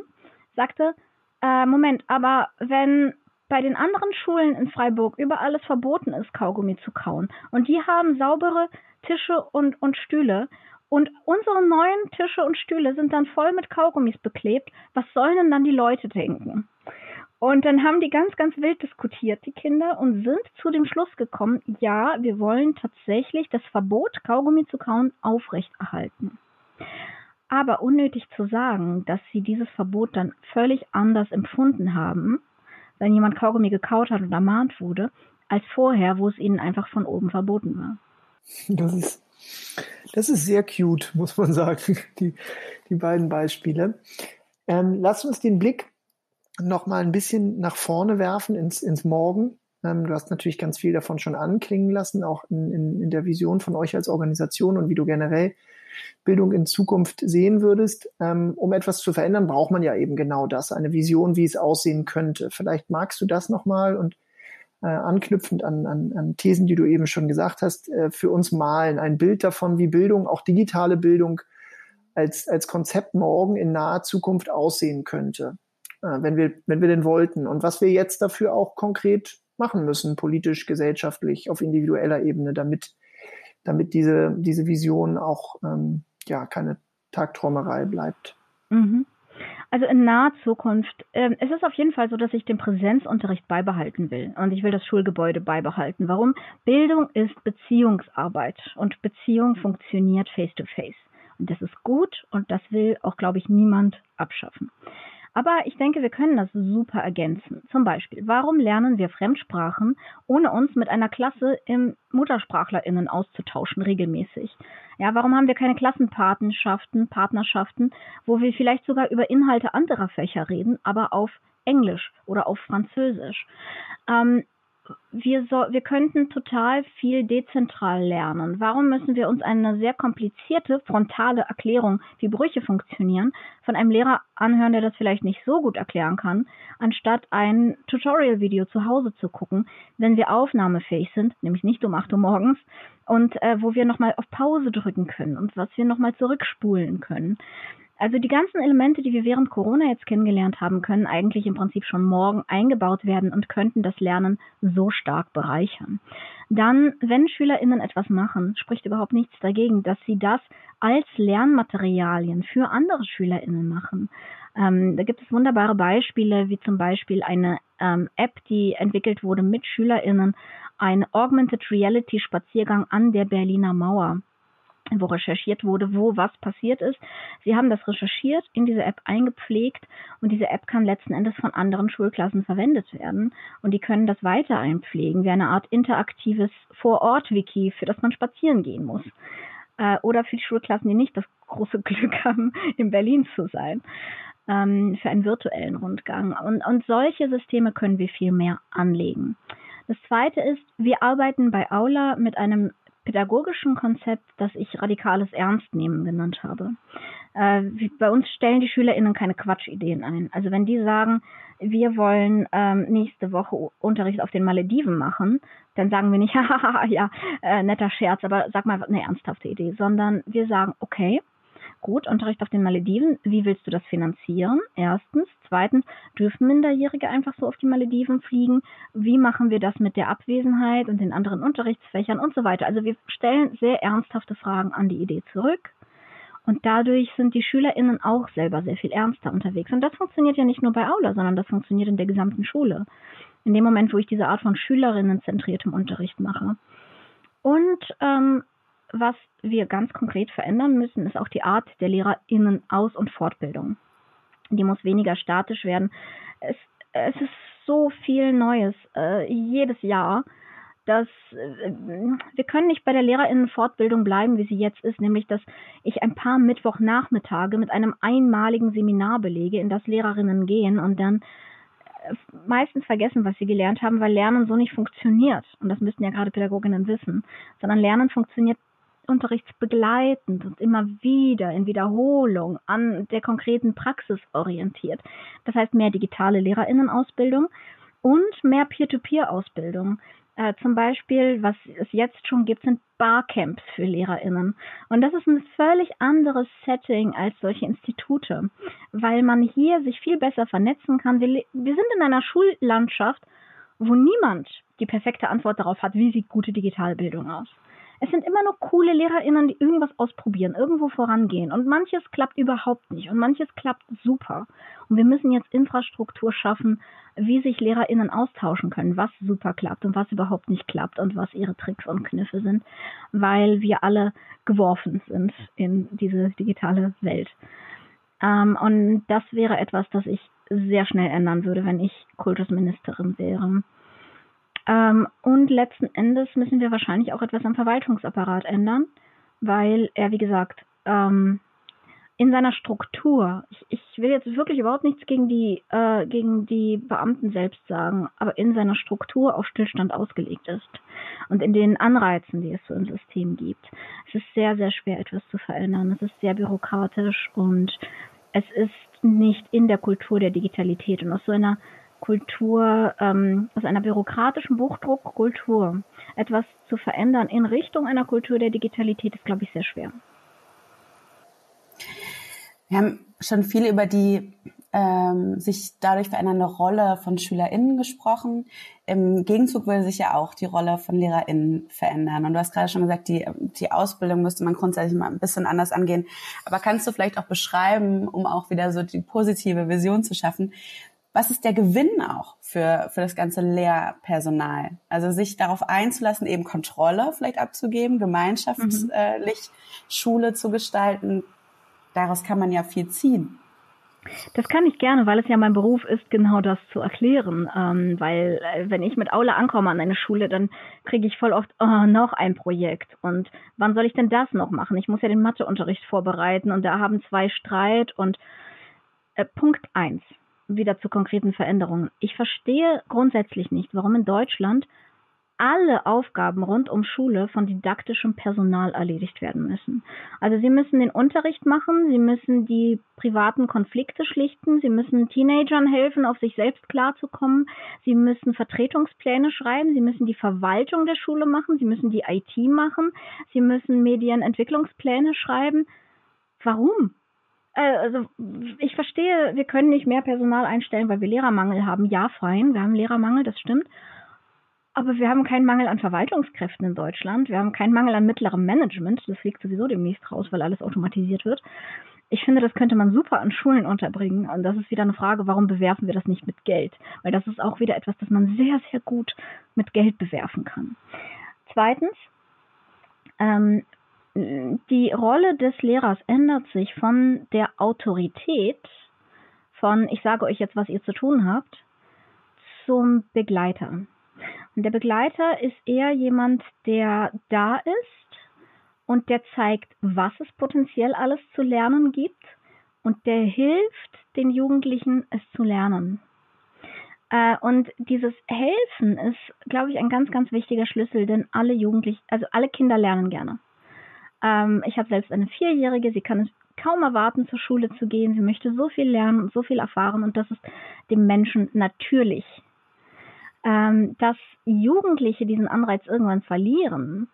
Sagte, äh, Moment, aber wenn bei den anderen Schulen in Freiburg über alles verboten ist, Kaugummi zu kauen, und die haben saubere Tische und, und Stühle, und unsere neuen Tische und Stühle sind dann voll mit Kaugummis beklebt, was sollen denn dann die Leute denken? Und dann haben die ganz, ganz wild diskutiert, die Kinder, und sind zu dem Schluss gekommen, ja, wir wollen tatsächlich das Verbot, Kaugummi zu kauen, aufrechterhalten. Aber unnötig zu sagen, dass sie dieses Verbot dann völlig anders empfunden haben, wenn jemand Kaugummi gekaut hat und ermahnt wurde, als vorher, wo es ihnen einfach von oben verboten war. Das ist, das ist sehr cute, muss man sagen, die, die beiden Beispiele. Ähm, lass uns den Blick noch mal ein bisschen nach vorne werfen, ins, ins Morgen. Ähm, du hast natürlich ganz viel davon schon anklingen lassen, auch in, in, in der Vision von euch als Organisation und wie du generell Bildung in Zukunft sehen würdest. Ähm, um etwas zu verändern, braucht man ja eben genau das, eine Vision, wie es aussehen könnte. Vielleicht magst du das nochmal und äh, anknüpfend an, an, an Thesen, die du eben schon gesagt hast, äh, für uns malen, ein Bild davon, wie Bildung, auch digitale Bildung, als, als Konzept morgen in naher Zukunft aussehen könnte, äh, wenn wir, wenn wir denn wollten. Und was wir jetzt dafür auch konkret machen müssen, politisch, gesellschaftlich, auf individueller Ebene, damit damit diese, diese Vision auch ähm, ja, keine Tagträumerei bleibt. Mhm. Also in naher Zukunft. Ähm, es ist auf jeden Fall so, dass ich den Präsenzunterricht beibehalten will. Und ich will das Schulgebäude beibehalten. Warum? Bildung ist Beziehungsarbeit. Und Beziehung funktioniert face-to-face. Und das ist gut. Und das will auch, glaube ich, niemand abschaffen. Aber ich denke, wir können das super ergänzen. Zum Beispiel, warum lernen wir Fremdsprachen, ohne uns mit einer Klasse im MuttersprachlerInnen auszutauschen, regelmäßig? Ja, warum haben wir keine Klassenpartnerschaften, Partnerschaften, wo wir vielleicht sogar über Inhalte anderer Fächer reden, aber auf Englisch oder auf Französisch? Ähm, wir, so, wir könnten total viel dezentral lernen. Warum müssen wir uns eine sehr komplizierte, frontale Erklärung, wie Brüche funktionieren, von einem Lehrer anhören, der das vielleicht nicht so gut erklären kann, anstatt ein Tutorial-Video zu Hause zu gucken, wenn wir aufnahmefähig sind, nämlich nicht um acht Uhr morgens, und äh, wo wir nochmal auf Pause drücken können und was wir nochmal zurückspulen können. Also die ganzen Elemente, die wir während Corona jetzt kennengelernt haben, können eigentlich im Prinzip schon morgen eingebaut werden und könnten das Lernen so stark bereichern. Dann, wenn SchülerInnen etwas machen, spricht überhaupt nichts dagegen, dass sie das als Lernmaterialien für andere SchülerInnen machen. Ähm, da gibt es wunderbare Beispiele, wie zum Beispiel eine ähm, App, die entwickelt wurde mit SchülerInnen, ein Augmented Reality Spaziergang an der Berliner Mauer, wo recherchiert wurde, wo was passiert ist. Sie haben das recherchiert, in diese App eingepflegt, und diese App kann letzten Endes von anderen Schulklassen verwendet werden, und die können das weiter einpflegen, wie eine Art interaktives Vor-Ort-Wiki, für das man spazieren gehen muss. Äh, oder für die Schulklassen, die nicht das große Glück haben, in Berlin zu sein, ähm, für einen virtuellen Rundgang. Und, und solche Systeme können wir viel mehr anlegen. Das Zweite ist, wir arbeiten bei Aula mit einem pädagogischen Konzept, das ich radikales Ernstnehmen genannt habe. Äh, bei uns stellen die SchülerInnen keine Quatschideen ein. Also wenn die sagen, wir wollen ähm, nächste Woche Unterricht auf den Malediven machen, dann sagen wir nicht, haha, ja, äh, netter Scherz, aber sag mal eine ernsthafte Idee, sondern wir sagen, okay, gut, Unterricht auf den Malediven, wie willst du das finanzieren? Erstens. Zweitens, dürfen Minderjährige einfach so auf die Malediven fliegen? Wie machen wir das mit der Abwesenheit und den anderen Unterrichtsfächern und so weiter? Also wir stellen sehr ernsthafte Fragen an die Idee zurück, und dadurch sind die SchülerInnen auch selber sehr viel ernster unterwegs. Und das funktioniert ja nicht nur bei Aula, sondern das funktioniert in der gesamten Schule. In dem Moment, wo ich diese Art von SchülerInnen-zentriertem Unterricht mache. Und ähm, was wir ganz konkret verändern müssen, ist auch die Art der LehrerInnen-Aus- und Fortbildung. Die muss weniger statisch werden, es, es ist so viel Neues äh, jedes Jahr, dass äh, wir können nicht bei der LehrerInnen-Fortbildung bleiben, wie sie jetzt ist, nämlich dass ich ein paar Mittwochnachmittage mit einem einmaligen Seminar belege, in das Lehrerinnen gehen und dann äh, meistens vergessen, was sie gelernt haben, weil Lernen so nicht funktioniert. Und das müssten ja gerade Pädagoginnen wissen, sondern Lernen funktioniert unterrichtsbegleitend und immer wieder in Wiederholung an der konkreten Praxis orientiert. Das heißt mehr digitale LehrerInnenausbildung und mehr Peer-to-Peer-Ausbildung. Äh, zum Beispiel, was es jetzt schon gibt, sind Barcamps für LehrerInnen. Und das ist ein völlig anderes Setting als solche Institute, weil man hier sich viel besser vernetzen kann. Wir, wir sind in einer Schullandschaft, wo niemand die perfekte Antwort darauf hat, wie sieht gute Digitalbildung aus. Es sind immer nur coole LehrerInnen, die irgendwas ausprobieren, irgendwo vorangehen. Und manches klappt überhaupt nicht und manches klappt super. Und wir müssen jetzt Infrastruktur schaffen, wie sich LehrerInnen austauschen können, was super klappt und was überhaupt nicht klappt und was ihre Tricks und Kniffe sind, weil wir alle geworfen sind in diese digitale Welt. Ähm, und das wäre etwas, das ich sehr schnell ändern würde, wenn ich Kultusministerin wäre. Ähm, und letzten Endes müssen wir wahrscheinlich auch etwas am Verwaltungsapparat ändern, weil er, wie gesagt, ähm, in seiner Struktur, ich, ich will jetzt wirklich überhaupt nichts gegen die, äh, gegen die Beamten selbst sagen, aber in seiner Struktur auf Stillstand ausgelegt ist und in den Anreizen, die es so im System gibt. Es ist sehr, sehr schwer, etwas zu verändern. Es ist sehr bürokratisch und es ist nicht in der Kultur der Digitalität und aus so einer Kultur, ähm, aus einer bürokratischen Buchdruckkultur etwas zu verändern in Richtung einer Kultur der Digitalität ist, glaube ich, sehr schwer. Wir haben schon viel über die ähm, sich dadurch verändernde Rolle von SchülerInnen gesprochen. Im Gegenzug würde sich ja auch die Rolle von LehrerInnen verändern. Und du hast gerade schon gesagt, die, die Ausbildung müsste man grundsätzlich mal ein bisschen anders angehen. Aber kannst du vielleicht auch beschreiben, um auch wieder so die positive Vision zu schaffen, was ist der Gewinn auch für, für das ganze Lehrpersonal? Also sich darauf einzulassen, eben Kontrolle vielleicht abzugeben, gemeinschaftlich mhm. äh, Schule zu gestalten. Daraus kann man ja viel ziehen. Das kann ich gerne, weil es ja mein Beruf ist, genau das zu erklären. Ähm, weil äh, wenn ich mit Aula ankomme an eine Schule, dann kriege ich voll oft oh, noch ein Projekt. Und wann soll ich denn das noch machen? Ich muss ja den Matheunterricht vorbereiten und da haben zwei Streit. Und äh, Punkt eins. Wieder zu konkreten Veränderungen. Ich verstehe grundsätzlich nicht, warum in Deutschland alle Aufgaben rund um Schule von didaktischem Personal erledigt werden müssen. Also sie müssen den Unterricht machen, sie müssen die privaten Konflikte schlichten, sie müssen Teenagern helfen, auf sich selbst klarzukommen, sie müssen Vertretungspläne schreiben, sie müssen die Verwaltung der Schule machen, sie müssen die I T machen, sie müssen Medienentwicklungspläne schreiben. Warum? Also ich verstehe, wir können nicht mehr Personal einstellen, weil wir Lehrermangel haben. Ja, fein, wir haben Lehrermangel, das stimmt. Aber wir haben keinen Mangel an Verwaltungskräften in Deutschland. Wir haben keinen Mangel an mittlerem Management. Das fliegt sowieso demnächst raus, weil alles automatisiert wird. Ich finde, das könnte man super an Schulen unterbringen. Und das ist wieder eine Frage, warum bewerfen wir das nicht mit Geld? Weil das ist auch wieder etwas, das man sehr, sehr gut mit Geld bewerfen kann. Zweitens, ähm, die Rolle des Lehrers ändert sich von der Autorität, von ich sage euch jetzt, was ihr zu tun habt, zum Begleiter. Und der Begleiter ist eher jemand, der da ist und der zeigt, was es potenziell alles zu lernen gibt und der hilft den Jugendlichen, es zu lernen. Und dieses Helfen ist, glaube ich, ein ganz, ganz wichtiger Schlüssel, denn alle Jugendlichen, also alle Kinder lernen gerne. Ich habe selbst eine Vierjährige, sie kann es kaum erwarten, zur Schule zu gehen. Sie möchte so viel lernen und so viel erfahren und das ist dem Menschen natürlich. Dass Jugendliche diesen Anreiz irgendwann verlieren,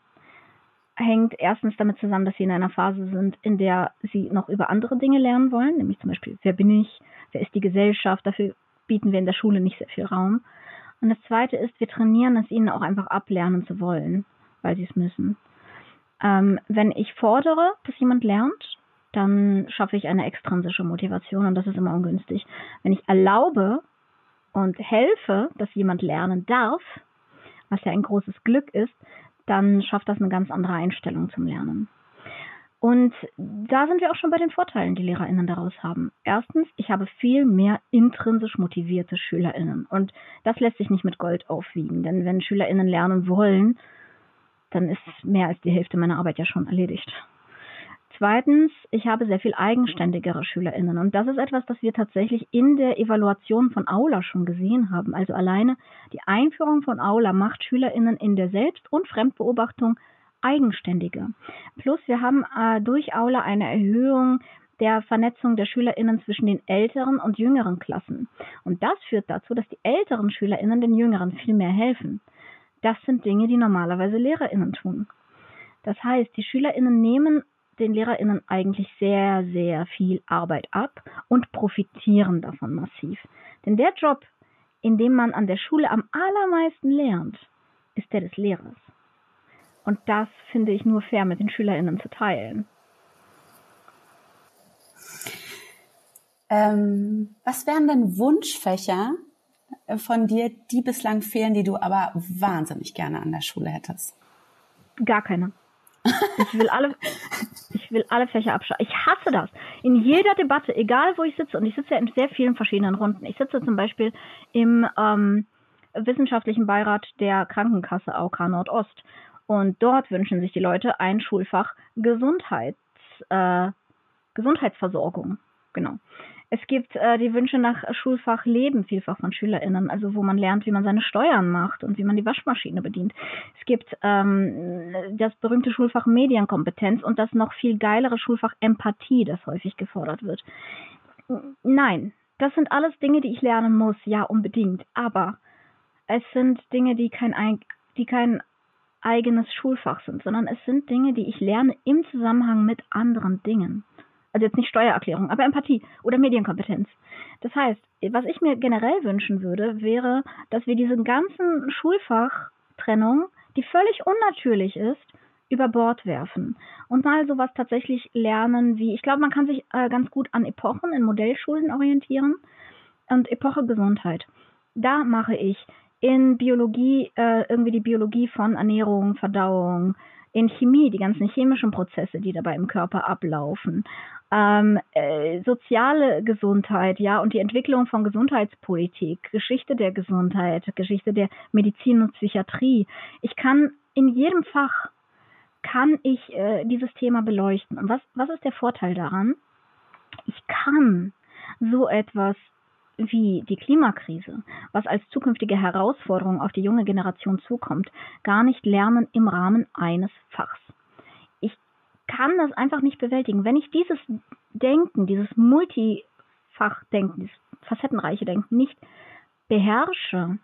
hängt erstens damit zusammen, dass sie in einer Phase sind, in der sie noch über andere Dinge lernen wollen, nämlich zum Beispiel, wer bin ich, wer ist die Gesellschaft, dafür bieten wir in der Schule nicht sehr viel Raum. Und das Zweite ist, wir trainieren es ihnen auch einfach ab, lernen zu wollen, weil sie es müssen. Ähm, wenn ich fordere, dass jemand lernt, dann schaffe ich eine extrinsische Motivation und das ist immer ungünstig. Wenn ich erlaube und helfe, dass jemand lernen darf, was ja ein großes Glück ist, dann schafft das eine ganz andere Einstellung zum Lernen. Und da sind wir auch schon bei den Vorteilen, die LehrerInnen daraus haben. Erstens, ich habe viel mehr intrinsisch motivierte SchülerInnen. Und das lässt sich nicht mit Gold aufwiegen. Denn wenn SchülerInnen lernen wollen, dann ist mehr als die Hälfte meiner Arbeit ja schon erledigt. Zweitens, ich habe sehr viel eigenständigere SchülerInnen. Und das ist etwas, das wir tatsächlich in der Evaluation von Aula schon gesehen haben. Also alleine die Einführung von Aula macht SchülerInnen in der Selbst- und Fremdbeobachtung eigenständiger. Plus wir haben äh, durch Aula eine Erhöhung der Vernetzung der SchülerInnen zwischen den älteren und jüngeren Klassen. Und das führt dazu, dass die älteren SchülerInnen den jüngeren viel mehr helfen. Das sind Dinge, die normalerweise LehrerInnen tun. Das heißt, die SchülerInnen nehmen den LehrerInnen eigentlich sehr, sehr viel Arbeit ab und profitieren davon massiv. Denn der Job, in dem man an der Schule am allermeisten lernt, ist der des Lehrers. Und das finde ich nur fair, mit den SchülerInnen zu teilen. Ähm, was wären denn Wunschfächer von dir, die bislang fehlen, die du aber wahnsinnig gerne an der Schule hättest? Gar keine. Ich will alle, ich will alle Fächer abschaffen. Ich hasse das. In jeder Debatte, egal wo ich sitze, und ich sitze ja in sehr vielen verschiedenen Runden. Ich sitze zum Beispiel im ähm, wissenschaftlichen Beirat der Krankenkasse A O K Nordost. Und dort wünschen sich die Leute ein Schulfach Gesundheits, äh, Gesundheitsversorgung. Genau. Es gibt äh, die Wünsche nach Schulfach Leben vielfach von SchülerInnen, also wo man lernt, wie man seine Steuern macht und wie man die Waschmaschine bedient. Es gibt ähm, das berühmte Schulfach Medienkompetenz und das noch viel geilere Schulfach Empathie, das häufig gefordert wird. Nein, das sind alles Dinge, die ich lernen muss, ja, unbedingt. Aber es sind Dinge, die kein, die kein eigenes Schulfach sind, sondern es sind Dinge, die ich lerne im Zusammenhang mit anderen Dingen. Also jetzt nicht Steuererklärung, aber Empathie oder Medienkompetenz. Das heißt, was ich mir generell wünschen würde, wäre, dass wir diese ganzen Schulfachtrennung, die völlig unnatürlich ist, über Bord werfen und mal sowas tatsächlich lernen wie, ich glaube, man kann sich äh, ganz gut an Epochen in Modellschulen orientieren und Epoche Gesundheit. Da mache ich in Biologie, äh, irgendwie die Biologie von Ernährung, Verdauung, in Chemie, die ganzen chemischen Prozesse, die dabei im Körper ablaufen, ähm, äh, soziale Gesundheit, ja, und die Entwicklung von Gesundheitspolitik, Geschichte der Gesundheit, Geschichte der Medizin und Psychiatrie. Ich kann in jedem Fach, kann ich äh, dieses Thema beleuchten. Und was, was ist der Vorteil daran? Ich kann so etwas wie die Klimakrise, was als zukünftige Herausforderung auf die junge Generation zukommt, gar nicht lernen im Rahmen eines Fachs. Ich kann das einfach nicht bewältigen. Wenn ich dieses Denken, dieses Multifachdenken, dieses facettenreiche Denken nicht beherrsche,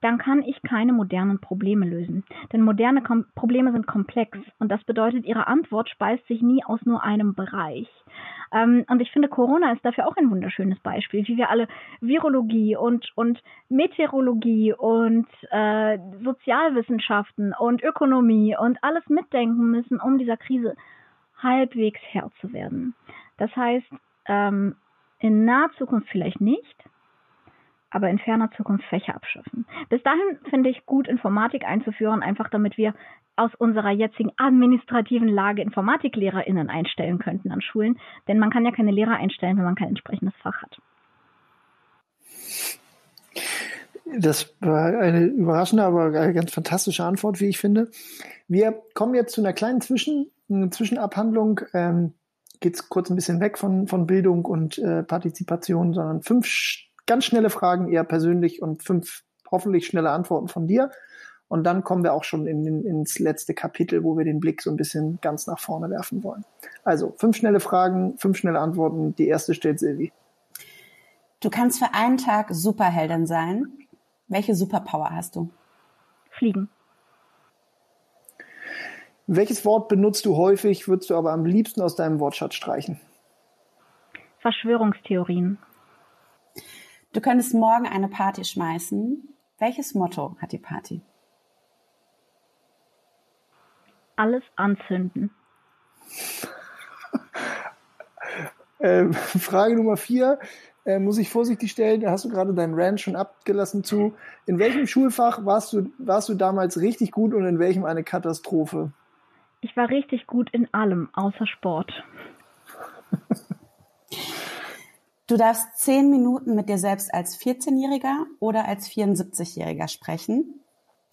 dann kann ich keine modernen Probleme lösen. Denn moderne Kom- Probleme sind komplex und das bedeutet, ihre Antwort speist sich nie aus nur einem Bereich. Ähm, und ich finde, Corona ist dafür auch ein wunderschönes Beispiel, wie wir alle Virologie und, und Meteorologie und äh, Sozialwissenschaften und Ökonomie und alles mitdenken müssen, um dieser Krise halbwegs Herr zu werden. Das heißt, ähm, in naher Zukunft vielleicht nicht, aber in ferner Zukunft Fächer abschaffen. Bis dahin finde ich gut, Informatik einzuführen, einfach damit wir aus unserer jetzigen administrativen Lage InformatiklehrerInnen einstellen könnten an Schulen. Denn man kann ja keine Lehrer einstellen, wenn man kein entsprechendes Fach hat. Das war eine überraschende, aber eine ganz fantastische Antwort, wie ich finde. Wir kommen jetzt zu einer kleinen Zwischen- Zwischenabhandlung. Ähm, geht es kurz ein bisschen weg von, von Bildung und äh, Partizipation, sondern fünf ganz schnelle Fragen, eher persönlich, und fünf hoffentlich schnelle Antworten von dir. Und dann kommen wir auch schon in, in, ins letzte Kapitel, wo wir den Blick so ein bisschen ganz nach vorne werfen wollen. Also fünf schnelle Fragen, fünf schnelle Antworten. Die erste stellt Silvi. Du kannst für einen Tag Superheldin sein. Welche Superpower hast du? Fliegen. Welches Wort benutzt du häufig, würdest du aber am liebsten aus deinem Wortschatz streichen? Verschwörungstheorien. Du könntest morgen eine Party schmeißen. Welches Motto hat die Party? Alles anzünden. ähm, Frage Nummer vier. Äh, muss ich vorsichtig stellen, da hast du gerade deinen Rant schon abgelassen zu. In welchem Schulfach warst du, warst du damals richtig gut und in welchem eine Katastrophe? Ich war richtig gut in allem, außer Sport. Du darfst zehn Minuten mit dir selbst als vierzehnjähriger oder als vierundsiebzigjähriger sprechen.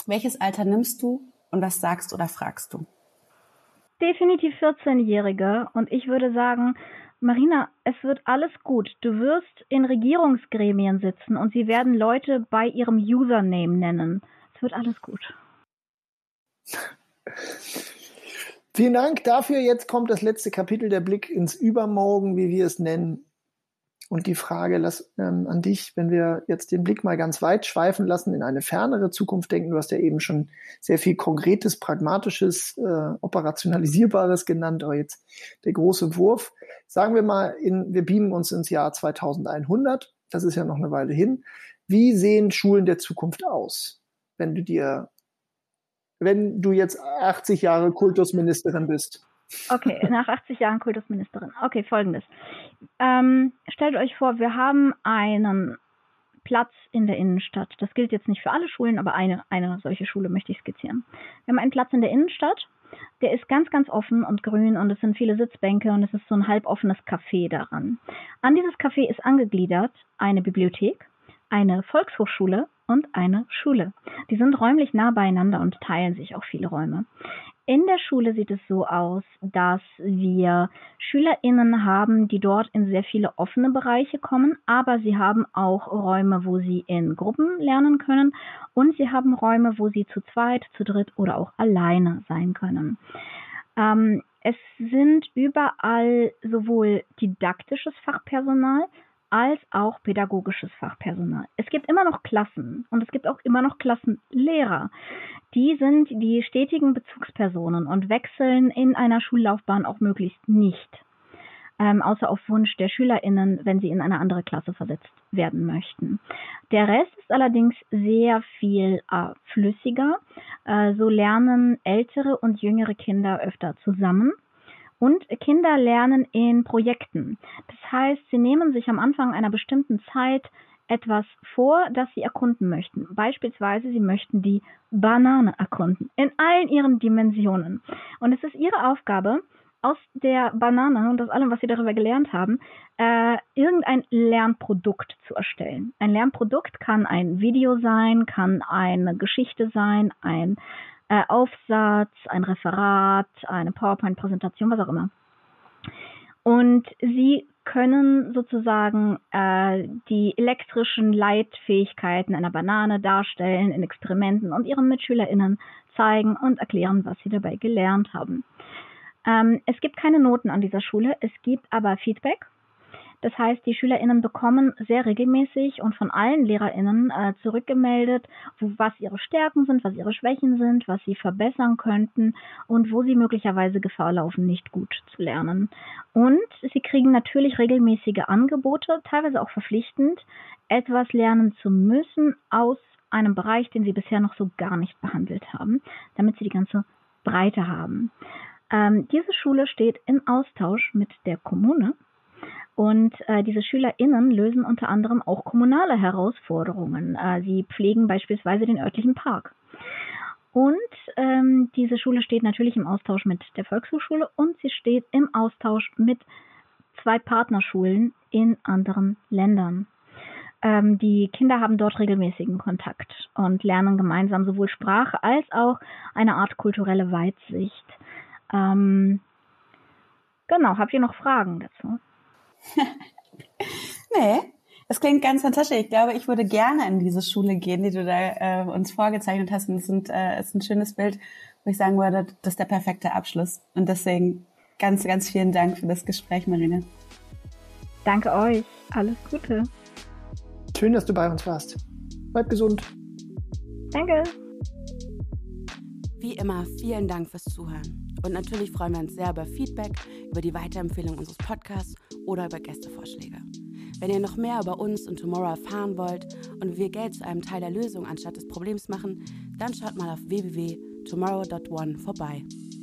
Welches Alter nimmst du und was sagst oder fragst du? Definitiv vierzehnjährige, und ich würde sagen, Marina, es wird alles gut. Du wirst in Regierungsgremien sitzen und sie werden Leute bei ihrem Username nennen. Es wird alles gut. Vielen Dank dafür. Jetzt kommt das letzte Kapitel, der Blick ins Übermorgen, wie wir es nennen. Und die Frage lass, ähm, an dich, wenn wir jetzt den Blick mal ganz weit schweifen lassen, in eine fernere Zukunft denken. Du hast ja eben schon sehr viel Konkretes, Pragmatisches, äh, Operationalisierbares genannt, aber jetzt der große Wurf. Sagen wir mal, in, wir beamen uns ins Jahr zweitausendeinhundert, das ist ja noch eine Weile hin. Wie sehen Schulen der Zukunft aus, wenn du dir, wenn du jetzt achtzig Jahre Kultusministerin bist? Okay, nach achtzig Jahren Kultusministerin. Okay, Folgendes. Ähm, stellt euch vor, wir haben einen Platz in der Innenstadt. Das gilt jetzt nicht für alle Schulen, aber eine, eine solche Schule möchte ich skizzieren. Wir haben einen Platz in der Innenstadt, der ist ganz, ganz offen und grün und es sind viele Sitzbänke und es ist so ein halboffenes Café daran. An dieses Café ist angegliedert eine Bibliothek, eine Volkshochschule und eine Schule. Die sind räumlich nah beieinander und teilen sich auch viele Räume. In der Schule sieht es so aus, dass wir SchülerInnen haben, die dort in sehr viele offene Bereiche kommen, aber sie haben auch Räume, wo sie in Gruppen lernen können und sie haben Räume, wo sie zu zweit, zu dritt oder auch alleine sein können. Ähm, es sind überall sowohl didaktisches Fachpersonal als auch pädagogisches Fachpersonal. Es gibt immer noch Klassen und es gibt auch immer noch Klassenlehrer. Die sind die stetigen Bezugspersonen und wechseln in einer Schullaufbahn auch möglichst nicht, ähm, außer auf Wunsch der SchülerInnen, wenn sie in eine andere Klasse versetzt werden möchten. Der Rest ist allerdings sehr viel äh, flüssiger. Äh, so lernen ältere und jüngere Kinder öfter zusammen. Und Kinder lernen in Projekten. Das heißt, sie nehmen sich am Anfang einer bestimmten Zeit etwas vor, das sie erkunden möchten. Beispielsweise, sie möchten die Banane erkunden, in allen ihren Dimensionen. Und es ist ihre Aufgabe, aus der Banane und aus allem, was sie darüber gelernt haben, äh, irgendein Lernprodukt zu erstellen. Ein Lernprodukt kann ein Video sein, kann eine Geschichte sein, ein Äh, Aufsatz, ein Referat, eine PowerPoint-Präsentation, was auch immer. Und sie können sozusagen äh, die elektrischen Leitfähigkeiten einer Banane darstellen in Experimenten und ihren MitschülerInnen zeigen und erklären, was sie dabei gelernt haben. Ähm, es gibt keine Noten an dieser Schule, es gibt aber Feedback. Das heißt, die SchülerInnen bekommen sehr regelmäßig und von allen LehrerInnen äh, zurückgemeldet, wo, was ihre Stärken sind, was ihre Schwächen sind, was sie verbessern könnten und wo sie möglicherweise Gefahr laufen, nicht gut zu lernen. Und sie kriegen natürlich regelmäßige Angebote, teilweise auch verpflichtend, etwas lernen zu müssen aus einem Bereich, den sie bisher noch so gar nicht behandelt haben, damit sie die ganze Breite haben. Ähm, diese Schule steht in Austausch mit der Kommune. Und äh, diese SchülerInnen lösen unter anderem auch kommunale Herausforderungen. Äh, sie pflegen beispielsweise den örtlichen Park. Und ähm, diese Schule steht natürlich im Austausch mit der Volkshochschule und sie steht im Austausch mit zwei Partnerschulen in anderen Ländern. Ähm, die Kinder haben dort regelmäßigen Kontakt und lernen gemeinsam sowohl Sprache als auch eine Art kulturelle Weitsicht. Ähm, genau, habt ihr noch Fragen dazu? Nee, es klingt ganz fantastisch. Ich glaube, ich würde gerne in diese Schule gehen, die du da äh, uns vorgezeichnet hast. Und es sind, äh, ist ein schönes Bild, wo ich sagen würde, das ist der perfekte Abschluss. Und deswegen ganz, ganz vielen Dank für das Gespräch, Marina. Danke euch. Alles Gute. Schön, dass du bei uns warst. Bleib gesund. Danke. Wie immer, vielen Dank fürs Zuhören. Und natürlich freuen wir uns sehr über Feedback, über die Weiterempfehlung unseres Podcasts oder über Gästevorschläge. Wenn ihr noch mehr über uns und Tomorrow erfahren wollt und wie wir Geld zu einem Teil der Lösung anstatt des Problems machen, dann schaut mal auf w w w punkt tomorrow punkt one vorbei.